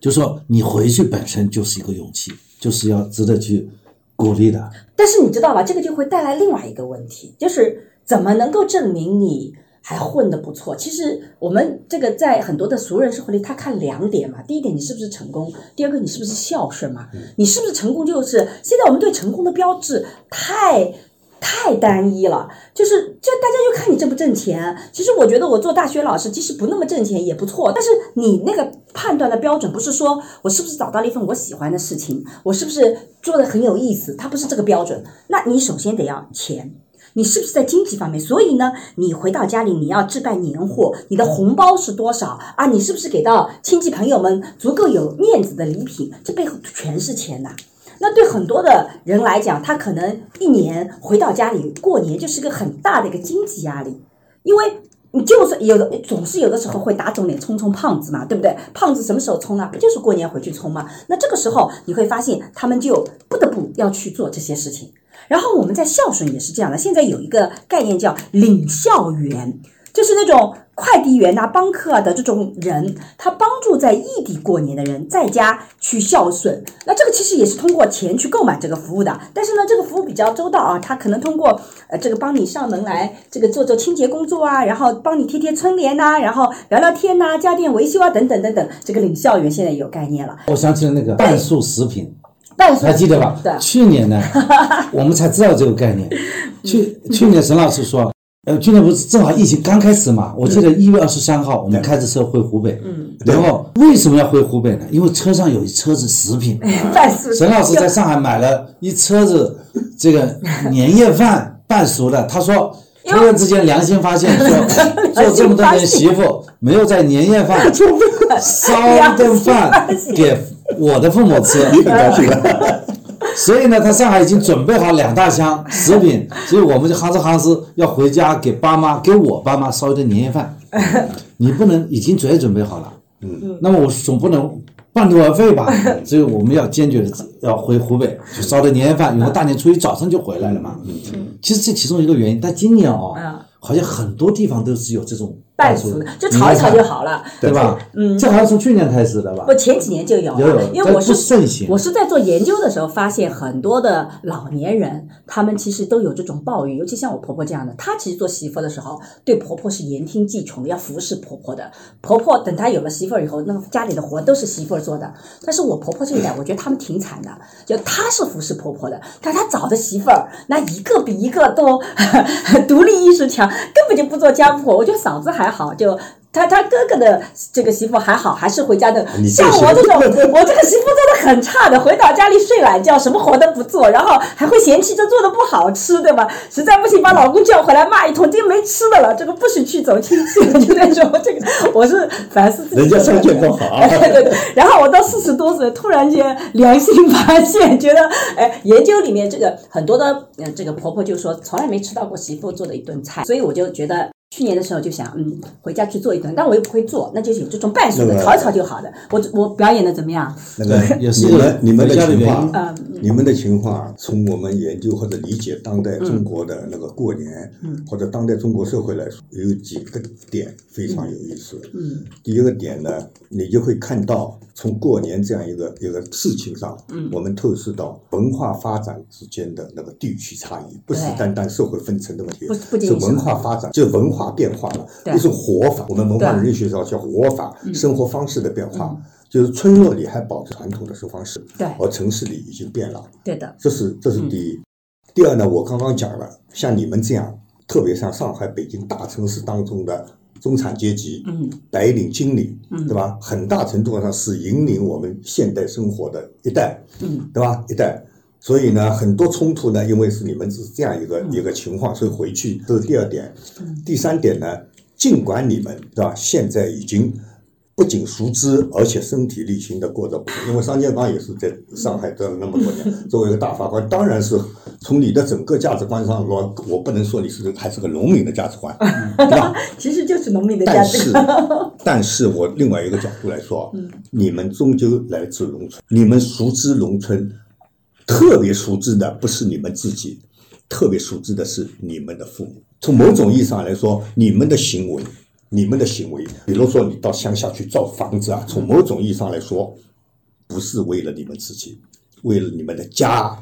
就说你回去本身就是一个勇气。就是要值得去鼓励的，但是你知道吧，这个就会带来另外一个问题，就是怎么能够证明你还混得不错？其实我们这个在很多的熟人社会里，他看两点嘛，第一点你是不是成功，第二个你是不是孝顺嘛？你是不是成功？就是现在我们对成功的标志太。太单一了，就是这大家就看你挣不挣钱。其实我觉得我做大学老师，即使不那么挣钱也不错，但是你那个判断的标准不是说我是不是找到了一份我喜欢的事情，我是不是做得很有意思，它不是这个标准。那你首先得要钱，你是不是在经济方面？所以呢，你回到家里你要置办年货，你的红包是多少啊？你是不是给到亲戚朋友们足够有面子的礼品？这背后全是钱呐、啊。那对很多的人来讲，他可能一年回到家里过年就是个很大的一个经济压力，因为你就是有的总是有的时候会打肿脸充充胖子嘛，对不对？胖子什么时候充呢？不就是过年回去充吗？那这个时候你会发现他们就不得不要去做这些事情。然后我们在孝顺也是这样的，现在有一个概念叫领孝员。就是那种快递员啊、帮客啊的这种人，他帮助在异地过年的人在家去孝顺。那这个其实也是通过钱去购买这个服务的，但是呢，这个服务比较周到啊，他可能通过呃这个帮你上门来这个做做清洁工作啊，然后帮你贴贴春联呐、啊，然后聊聊天呐、啊，家电维修啊等等等等。这个领孝园现在也有概念了。我想起了那个半素食品。还记得吧？去年呢，我们才知道这个概念。去去年沈老师说，呃，去年不是正好疫情刚开始嘛？我记得一月二十三号我们开着车回湖北，嗯，然后为什么要回湖北呢？因为车上有一车子食品，沈老师在上海买了一车子这个年夜饭半熟的，他说突然之间良心发现说，做这么多年媳妇没有在年夜饭烧一顿饭给我的父母吃，所以呢，他上海已经准备好两大箱食品，所以我们就夯哧夯哧要回家给爸妈、给我爸妈烧一顿年夜饭。你不能已经准备好了，嗯，那么我总不能半途而废吧？所以我们要坚决的要回湖北去烧顿年夜饭，然后大年初一早上就回来了嘛。其实这其中一个原因，但今年哦，好像很多地方都是有这种。半熟的就炒一炒就好了，对吧？嗯，这好像从去年开始的吧？我前几年就有了，因为我是盛行，我是在做研究的时候发现，很多的老年人他们其实都有这种抱怨，尤其像我婆婆这样的，她其实做媳妇的时候对婆婆是言听计从的，要服侍婆婆的。婆婆等她有了媳妇以后，那个家里的活都是媳妇做的。但是我婆婆这一代，我觉得他们挺惨的，就她是服侍婆婆的，但她找的媳妇儿那一个比一个都独立意识强，根本就不做家务活。我觉得嫂子还。还好，就他他哥哥的这个媳妇还好，还是回家的。像我这种，我这个媳妇做的很差的，回到家里睡懒觉，什么活都不做，然后还会嫌弃这做的不好吃，对吧？实在不行把老公叫回来骂一通，今天没吃的了，这个不许去走亲戚，就那种。这个我是反思自己，人家身体不好、啊哎。对对。然后我到四十多岁，突然间良心发现，觉得哎，研究里面这个很多的、呃、这个婆婆就说从来没吃到过媳妇做的一顿菜，所以我就觉得。去年的时候就想，嗯，回家去做一顿，但我又不会做，那就有这种半熟的，炒一炒就好的。我我表演的怎么样？那个你们你们的情况，嗯、你们的情况，从我们研究或者理解当代中国的那个过年，嗯、或者当代中国社会来说，有几个点非常有意思。嗯，第一个点呢，你就会看到从过年这样一个一个事情上，嗯，我们透视到文化发展之间的那个地区差异，不是单单社会分层的问题，是文化发展，就文化。变化了，就是活法。我们文化人类学上叫活法，生活方式的变化，嗯、就是村落里还保持传统的生活方式，对，而城市里已经变了。对的，这是这是第一。嗯、第二呢，我刚刚讲了，像你们这样，特别像上海、北京大城市当中的中产阶级，嗯，白领、经理，嗯，对吧？很大程度上是引领我们现代生活的一代，嗯，对吧？一代。所以呢，很多冲突呢，因为是你们是这样一个、嗯、一个情况，所以回去这是第二点。第三点呢，尽管你们是吧，现在已经不仅熟知，而且身体力行的过着，因为商建刚也是在上海这那么多年，作为一个大法官，当然是从你的整个价值观上说，我不能说你是还是个农民的价值观，对吧？其实就是农民的价值观。但是，但是我另外一个角度来说，嗯、你们终究来自农村，你们熟知农村。特别熟知的不是你们自己，特别熟知的是你们的父母。从某种意义上来说，你们的行为，你们的行为，比如说你到乡下去造房子啊，从某种意义上来说，不是为了你们自己，为了你们的家，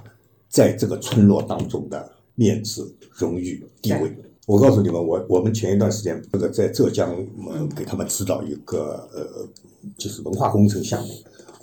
在这个村落当中的面子、荣誉、地位。我告诉你们，我我们前一段时间这个在浙江，我们给他们指导一个呃，就是文化工程项目，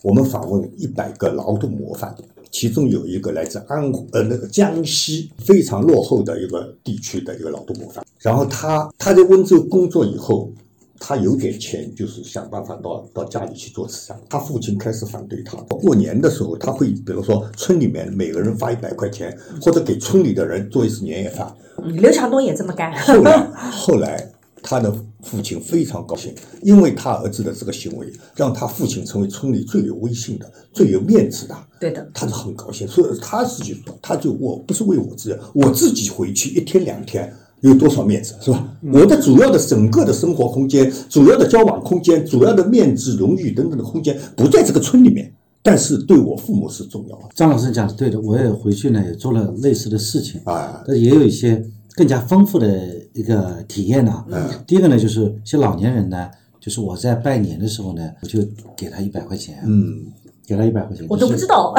我们访问一百个劳动模范。其中有一个来自安呃那个江西非常落后的一个地区的一个劳动模范，然后他他在温州工作以后，他有点钱，就是想办法到到家里去做慈善。他父亲开始反对他。过年的时候，他会比如说村里面每个人发一百块钱，或者给村里的人做一次年夜饭。刘强东也这么干。后来后来他的父亲非常高兴，因为他儿子的这个行为，让他父亲成为村里最有威信的、最有面子的。对的，他是很高兴，所以他自己说，他就我不是为我自己，我自己回去一天两天有多少面子，是吧？嗯、我的主要的整个的生活空间、主要的交往空间、主要的面子、荣誉等等的空间不在这个村里面，但是对我父母是重要的。张老师讲的对的，我也回去呢，也做了类似的事情啊，但也有一些更加丰富的。一个体验呢、啊嗯。第一个呢，就是一些老年人呢，就是我在拜年的时候呢，我就给他一百块钱。嗯。给他一百块钱，我都不知道。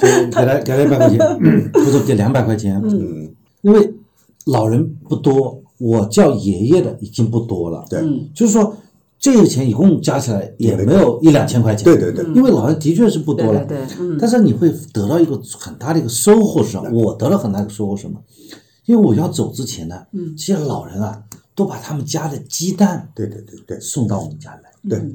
就是、对，给他给他一百块钱，或者给两百块钱。嗯，因为老人不多，我叫爷爷的已经不多了。对、嗯，就是说这些钱一共加起来也没有一两千块钱。对对对，因为老人的确是不多了。对对对、嗯，但是你会得到一个很大的一个收获是什么？我得到很大的收获是什么？因为我要走之前呢，嗯，这些老人啊，都把他们家的鸡蛋，对对对对，送到我们家来。对。对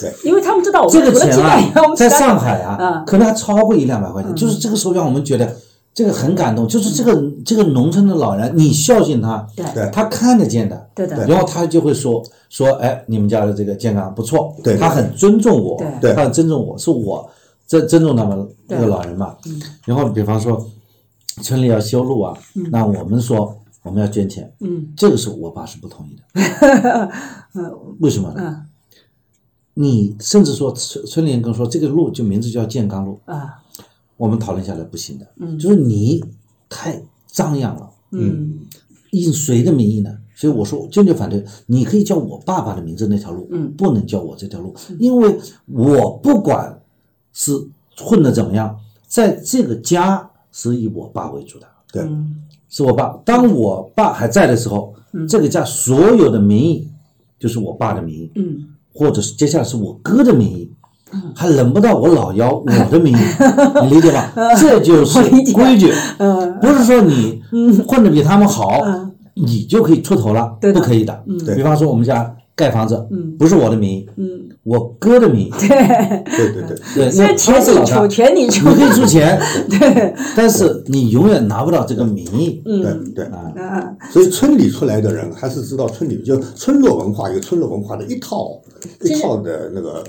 对，因为他们知道我们这个钱啊，在上海啊、嗯，可能还超过一两百块钱、嗯，就是这个时候让我们觉得这个很感动，就是这个、嗯、这个农村的老人，你孝敬他，对，他看得见的，对的，然后他就会说说，哎，你们家的这个健康不错，对，他很尊重我，对，他很尊重我，是我这尊重他们那个老人嘛、嗯。然后比方说村里要修路啊，嗯、那我们说我们要捐钱，嗯，这个时候我爸是不同意的，嗯、为什么呢？嗯你甚至说村村里人跟我说这个路就名字叫健康路啊，我们讨论下来不行的，嗯，就是你太张扬了，嗯，应谁的名义呢？所以我说坚决反对，你可以叫我爸爸的名字那条路，嗯，不能叫我这条路，因为我不管是混得怎么样，在这个家是以我爸为主的，对，是我爸。当我爸还在的时候，这个家所有的名义就是我爸的名义，嗯。或者是接下来是我哥的名义，还轮不到我老幺我的名义，你理解吧？这就是规矩，不是说你混得比他们好，你就可以出头了，不可以的。比方说我们家盖房子，不是我的名义，我哥的名义，对对对对，那钱你出，钱你出，你可以出钱，对，但是你永远拿不到这个名义，对对啊。所以村里出来的人还是知道村里就村落文化有村落文化的一套。一套的那个，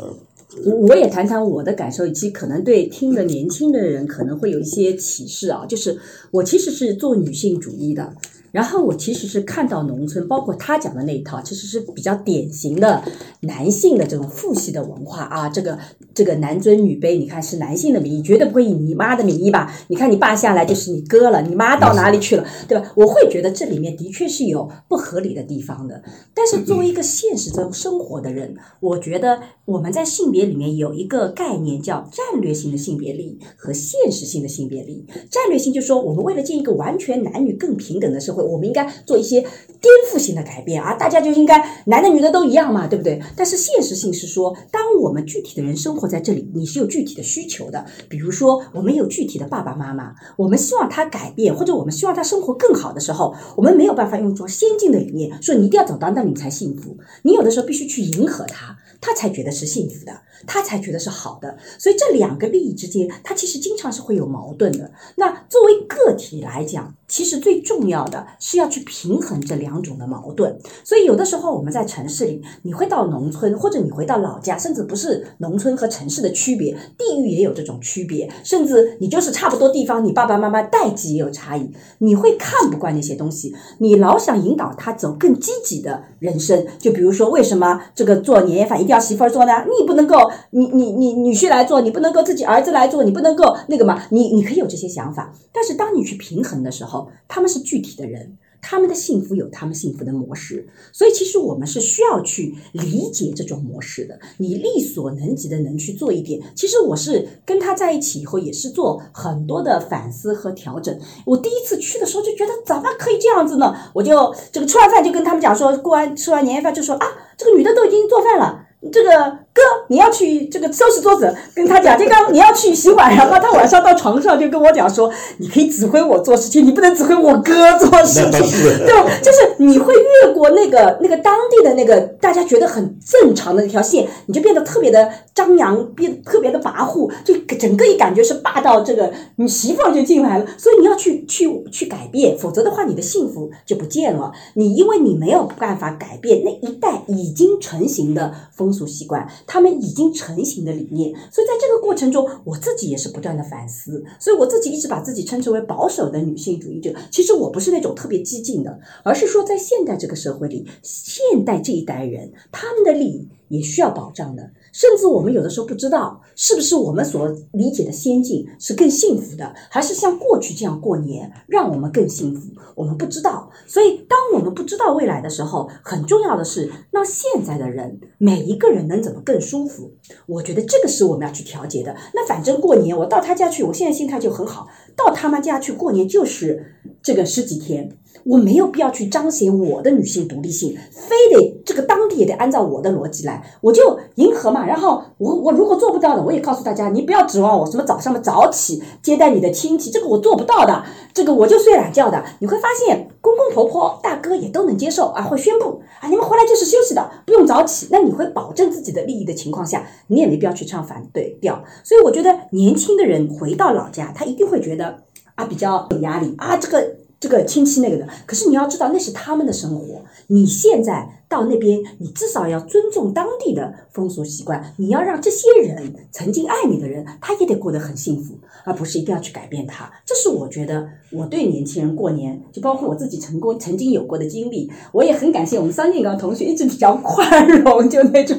我也谈谈我的感受，以及可能对听的年轻的人可能会有一些启示啊。就是我其实是做女性主义的，然后我其实是看到农村，包括他讲的那一套，其实是比较典型的男性的这种父系的文化啊。这个这个男尊女卑，你看是男性的名义，绝对不会以你妈的名义吧？你看你爸下来就是你哥了，你妈到哪里去了，对吧？我会觉得这里面的确是有不合理的地方的。但是作为一个现实中生活的人，我觉得我们在性别里面有一个概念叫战略性的性别力和现实性的性别力。战略性就是说，我们为了建一个完全男女更平等的社会，我们应该做一些颠覆性的改变啊！大家就应该男的女的都一样嘛，对不对？但是现实性是说，当我们具体的人生活在这里，你是有具体的需求的。比如说，我们有具体的爸爸妈妈，我们希望他改变，或者我们希望他生活更好的时候，我们没有办法用说先进的理念说你一定要走到那里才幸福。你有的时候必须去迎合他，他才觉得是幸福的，他才觉得是好的。所以这两个利益之间，它其实经常是会有矛盾的。那作为个体来讲，其实最重要的是要去平衡这两种的矛盾。所以有的时候我们在城市里，你会到农村，或者你回到老家，甚至不是农村和城市的区别，地域也有这种区别，甚至你就是差不多地方，你爸爸妈妈代际也有差异，你会看不惯那些东西，你老想引导他走更积极的人生。就比如说，为什么这个做年夜饭一定要媳妇儿做呢？你不能够你你你女婿来做，你不能够自己儿子来做，你不能够那个嘛，你你可以有这些想法，但是当你去平衡的时候，他们是具体的人，他们的幸福有他们幸福的模式，所以其实我们是需要去理解这种模式的。你力所能及的能去做一点。其实我是跟他在一起以后，也是做很多的反思和调整。我第一次去的时候就觉得怎么可以这样子呢？我就这个吃完饭就跟他们讲说，过完吃完年夜饭就说啊，这个女的都已经做饭了，这个哥，你要去这个收拾桌子，跟他讲这个你要去洗碗，然后他晚上到床上就跟我讲说，你可以指挥我做事情，你不能指挥我哥做事情，对吧？就是你会越过那个那个当地的那个大家觉得很正常的那条线，你就变得特别的张扬，变特别的跋扈，就整个一感觉是霸道，这个你媳妇就进来了，所以你要去去去改变，否则的话你的幸福就不见了。你因为你没有办法改变那一代已经成型的风俗习惯，他们已经成型的理念，所以在这个过程中，我自己也是不断的反思。所以我自己一直把自己称之为保守的女性主义者。其实我不是那种特别激进的，而是说在现代这个社会里，现代这一代人，他们的利益也需要保障的。甚至我们有的时候不知道是不是我们所理解的仙境是更幸福的，还是像过去这样过年让我们更幸福，我们不知道。所以当我们不知道未来的时候，很重要的是让现在的人每一个人能怎么更舒服，我觉得这个是我们要去调节的。那反正过年我到他家去，我现在心态就很好，到他们家去过年就是这个十几天，我没有必要去彰显我的女性独立性，非得这个当地也得按照我的逻辑来，我就迎合嘛。然后我我如果做不到的，我也告诉大家，你不要指望我什么早上早起接待你的亲戚，这个我做不到的，这个我就睡懒觉的。你会发现公公婆婆大哥也都能接受啊，会宣布啊，你们回来就是休息的，不用早起。那你会保证自己的利益的情况下，你也没必要去唱反对调。所以我觉得年轻的人回到老家，他一定会觉得啊比较有压力啊，这个。这个亲戚那个的，可是你要知道那是他们的生活，你现在到那边，你至少要尊重当地的风俗习惯，你要让这些人曾经爱你的人，他也得过得很幸福，而不是一定要去改变他。这是我觉得我对年轻人过年，就包括我自己成功曾经有过的经历，我也很感谢我们桑建刚同学一直比较宽容，就那种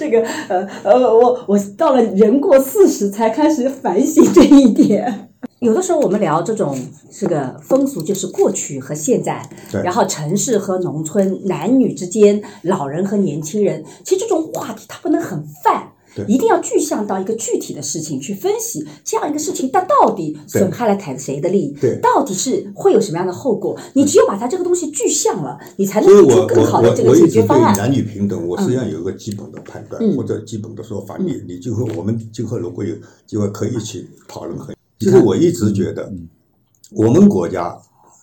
这个呃呃，我我到了人过四十才开始反省这一点。有的时候我们聊这种这个风俗，就是过去和现在，然后城市和农村，男女之间，老人和年轻人，其实这种话题它不能很泛，一定要具象到一个具体的事情去分析，这样一个事情它到底损害了谁的利益，到底是会有什么样的后果，你只有把它这个东西具象了，你才能做出更好的这个解决方案。我我我我一直对男女平等我实际上有一个基本的判断、嗯、或者基本的说法、嗯、你你今后我们今后如果有机会可以一起讨论。很其实我一直觉得我们国家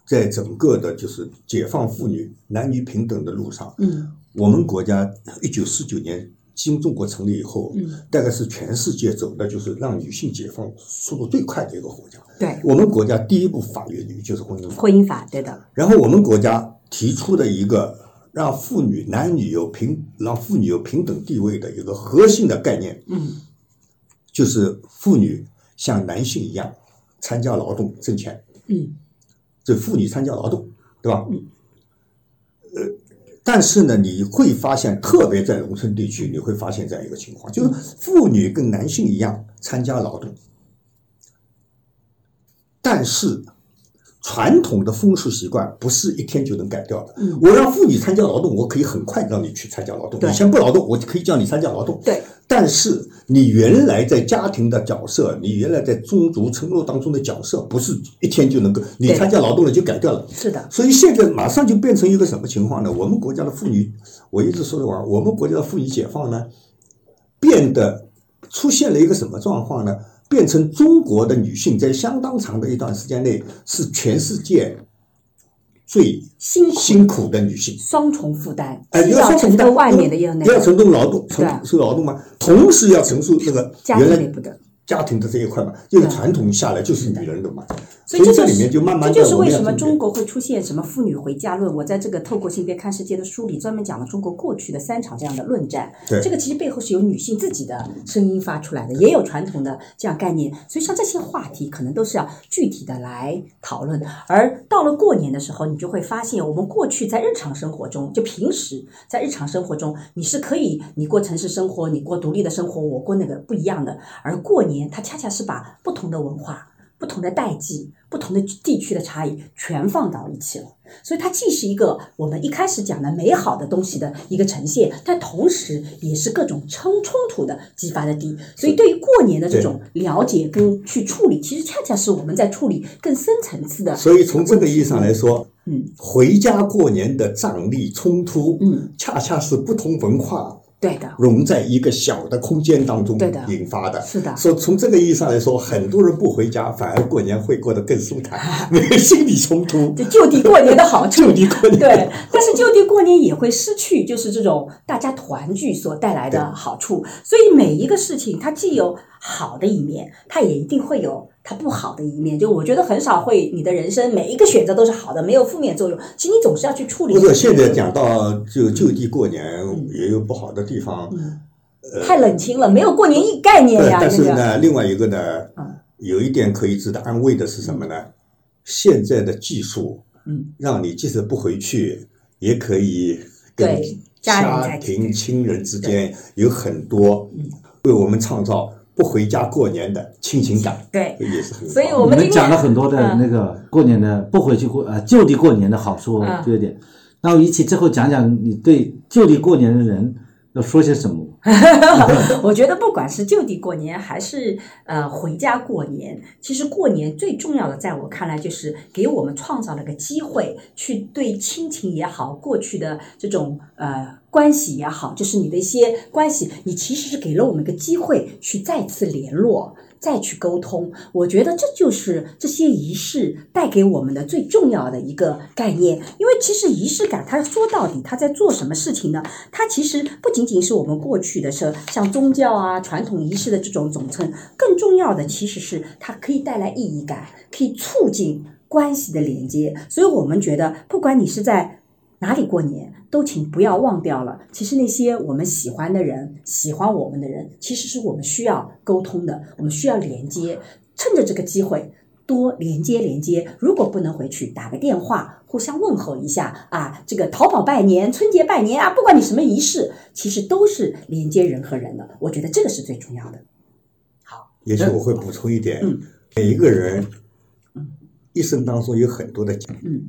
在整个的就是解放妇女男女平等的路上，我们国家一九四九年新中国成立以后，大概是全世界走的就是让女性解放速度最快的一个国家。对，我们国家第一部法律就是婚姻法，婚姻法，对的。然后我们国家提出的一个让妇女男女有平让妇女有平等地位的一个核心的概念，嗯，就是妇女像男性一样参加劳动挣钱，嗯，这妇女参加劳动，对吧？嗯，呃，但是呢，你会发现，特别在农村地区，你会发现这样一个情况，就是妇女跟男性一样参加劳动，但是传统的风俗习惯不是一天就能改掉的。嗯、我让妇女参加劳动，我可以很快让你去参加劳动，你先不劳动，我就可以叫你参加劳动。对。但是你原来在家庭的角色，你原来在宗族承诺当中的角色，不是一天就能够你参加劳动了就改掉了。是的。所以现在马上就变成一个什么情况呢？我们国家的妇女，我一直说的话，我们国家的妇女解放呢，变得出现了一个什么状况呢？变成中国的女性在相当长的一段时间内是全世界最辛苦的女性，双重负担，既要承受外面的也有那个，要承受劳动，承受劳动嘛，同时要承受那个原来家庭的这一块嘛，因为传统下来就是女人的嘛，所以这里面就慢慢的，这就是为什么中国会出现什么妇女回家论。我在这个透过性别看世界的书里专门讲了中国过去的三场这样的论战，这个其实背后是由女性自己的声音发出来的，也有传统的这样概念，所以像这些话题可能都是要具体的来讨论。而到了过年的时候，你就会发现我们过去在日常生活中，就平时在日常生活中，你是可以你过城市生活，你过独立的生活，我过那个不一样的，而过年它恰恰是把不同的文化，不同的代际，不同的地区的差异全放到一起了，所以它既是一个我们一开始讲的美好的东西的一个呈现，但同时也是各种冲冲突的激发的地。所以对于过年的这种了解跟去处理，其实恰恰是我们在处理更深层次的。所以从这个意义上来说，嗯，回家过年的张力冲突，嗯，恰恰是不同文化。对的，融在一个小的空间当中引发的，是的。所以从这个意义上来说，很多人不回家，反而过年会过得更舒坦，没有心理冲突。就就地过年的好处，就地过年。对，但是就地过年也会失去，就是这种大家团聚所带来的好处。所以每一个事情，它既有好的一面，它也一定会有它不好的一面。就我觉得很少会，你的人生每一个选择都是好的，没有负面作用。其实你总是要去处理。不是现在讲到就就地过年，也有不好的地方，嗯呃、太冷清了，没有过年一概念呀。但是呢，那个、另外一个呢，有一点可以值得安慰的是什么呢？嗯、现在的技术，嗯，让你即使不回去，也可以跟。对。家庭亲人之间有很多为我们创造不回家过年的亲情感，对，也是很。所以我们今天讲了很多的那个过年的、嗯、不回去过呃就地过年的好处缺点，那我一起最后讲讲你对就地过年的人要说些什么。我觉得不管是就地过年还是呃回家过年，其实过年最重要的在我看来就是给我们创造了个机会，去对亲情也好，过去的这种呃关系也好，就是你的一些关系，你其实是给了我们一个机会去再次联络，再去沟通。我觉得这就是这些仪式带给我们的最重要的一个概念。因为其实仪式感它说到底它在做什么事情呢？它其实不仅仅是我们过去的是像宗教啊传统仪式的这种总称，更重要的其实是它可以带来意义感，可以促进关系的连接。所以我们觉得不管你是在哪里过年，都请不要忘掉了，其实那些我们喜欢的人，喜欢我们的人，其实是我们需要沟通的，我们需要连接，趁着这个机会多连接连接。如果不能回去，打个电话互相问候一下啊，这个淘宝拜年，春节拜年啊，不管你什么仪式，其实都是连接人和人的，我觉得这个是最重要的。好，也许我会补充一点、嗯、每一个人、嗯、一生当中有很多的嗯。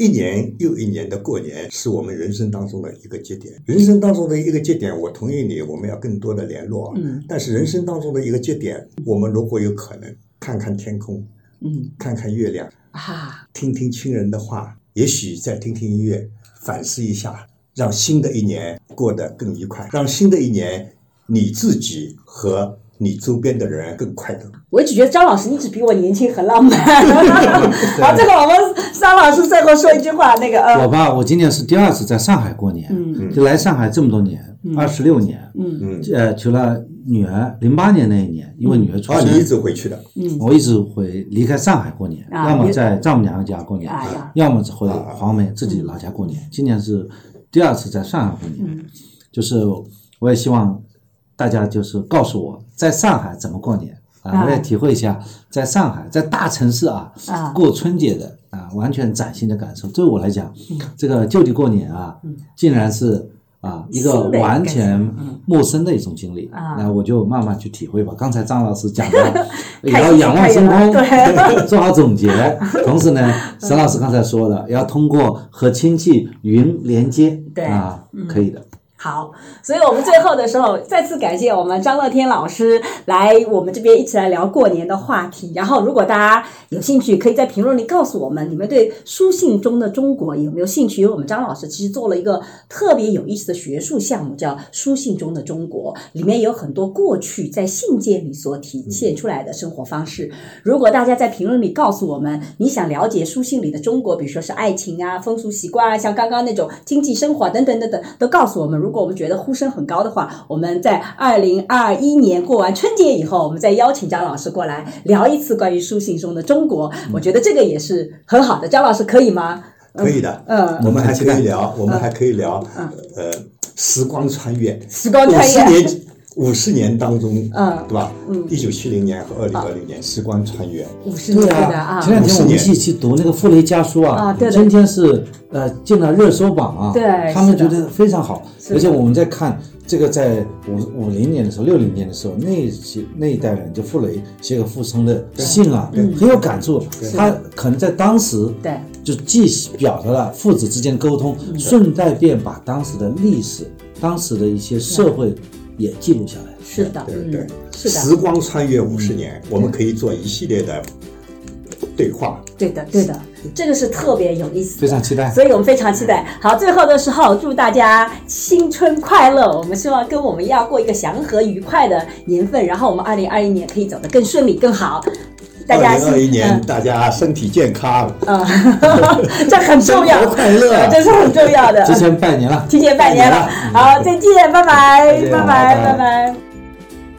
一年又一年的过年是我们人生当中的一个节点，人生当中的一个节点，我同意你，我们要更多的联络、嗯、但是人生当中的一个节点，我们如果有可能看看天空、嗯、看看月亮、啊、听听亲人的话，也许再听听音乐，反思一下，让新的一年过得更愉快，让新的一年你自己和你周边的人更快乐。我只觉得张老师一直比我年轻，很浪漫。好，这个我们张老师最后说一句话，那个呃，我吧，我今年是第二次在上海过年，嗯、就来上海这么多年，二十六年，嗯呃，除了女儿零八年那一年，因为女儿出生，啊，你一直回去的，嗯，我一直回离开上海过年，啊、要么在丈母娘家过年，啊、要么回黄梅自己老家过年、啊。今年是第二次在上海过年，嗯、就是我也希望大家就是告诉我在上海怎么过年啊，我也体会一下在上海在大城市啊过春节的啊完全崭新的感受。对我来讲，这个就地过年啊竟然是啊一个完全陌生的一种经历，那我就慢慢去体会吧。刚才张老师讲的也要仰望星空，做好总结，同时呢沈老师刚才说的要通过和亲戚云连接啊，可以的。好，所以我们最后的时候再次感谢我们张乐天老师来我们这边一起来聊过年的话题。然后如果大家有兴趣，可以在评论里告诉我们你们对书信中的中国有没有兴趣，因为我们张老师其实做了一个特别有意思的学术项目叫书信中的中国，里面有很多过去在信件里所体现出来的生活方式。如果大家在评论里告诉我们你想了解书信里的中国，比如说是爱情啊、风俗习惯啊，像刚刚那种经济生活、啊、等等等等，都告诉我们。如果我们觉得呼声很高的话，我们在二零二一年过完春节以后，我们再邀请张老师过来聊一次关于书信中的中国、嗯、我觉得这个也是很好的。张老师可以吗？可以的，嗯，我们还可以聊、嗯、我们还可以聊、嗯、呃，时光穿越，时光穿越五十年当中，嗯，对吧？嗯，一九七零年和二零二零年时光穿越，五十年的啊。前两天我们一起去读那个《傅雷家书》啊，今天是呃进了热搜榜啊，对，他们觉得非常好。而且我们在看这个，在五五零年的时候、六零年的时候，那些那一代人就傅雷写给傅聪的信啊，很有感触。他可能在当时对，就既表达了父子之间沟通，顺带便把当时的历史、当时的一些社会。也记录下来，是的，对对对、嗯、是的。时光穿越五十年、嗯、我们可以做一系列的对话，对的对的，这个是特别有意思的，非常期待，所以我们非常期待。好，最后的时候祝大家新春快乐，我们希望跟我们要过一个祥和愉快的年份，然后我们二零二一年可以走得更顺利更好，大家二零二一年大家身体健康啊、嗯，这很重要，快乐，这是很重要的。提前拜年了，提前拜年了，好，再见，拜拜，拜拜，拜拜。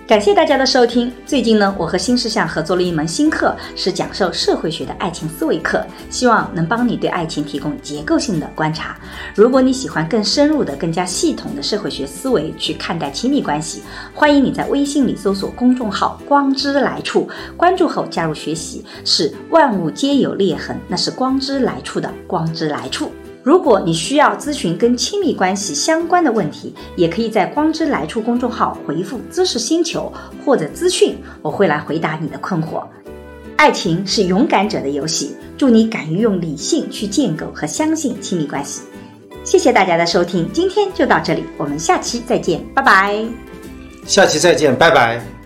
感谢大家的收听。最近呢，我和新事项合作了一门新课，是讲授社会学的爱情思维课，希望能帮你对爱情提供结构性的观察。如果你喜欢更深入的、更加系统的社会学思维去看待亲密关系，欢迎你在微信里搜索公众号“光之来处”，关注后加入学习。是万物皆有裂痕，那是光之来处的光之来处。如果你需要咨询跟亲密关系相关的问题，也可以在光之来处公众号回复知识星球或者资讯，我会来回答你的困惑。爱情是勇敢者的游戏，祝你敢于用理性去建构和相信亲密关系。谢谢大家的收听，今天就到这里，我们下期再见，拜拜。下期再见，拜拜。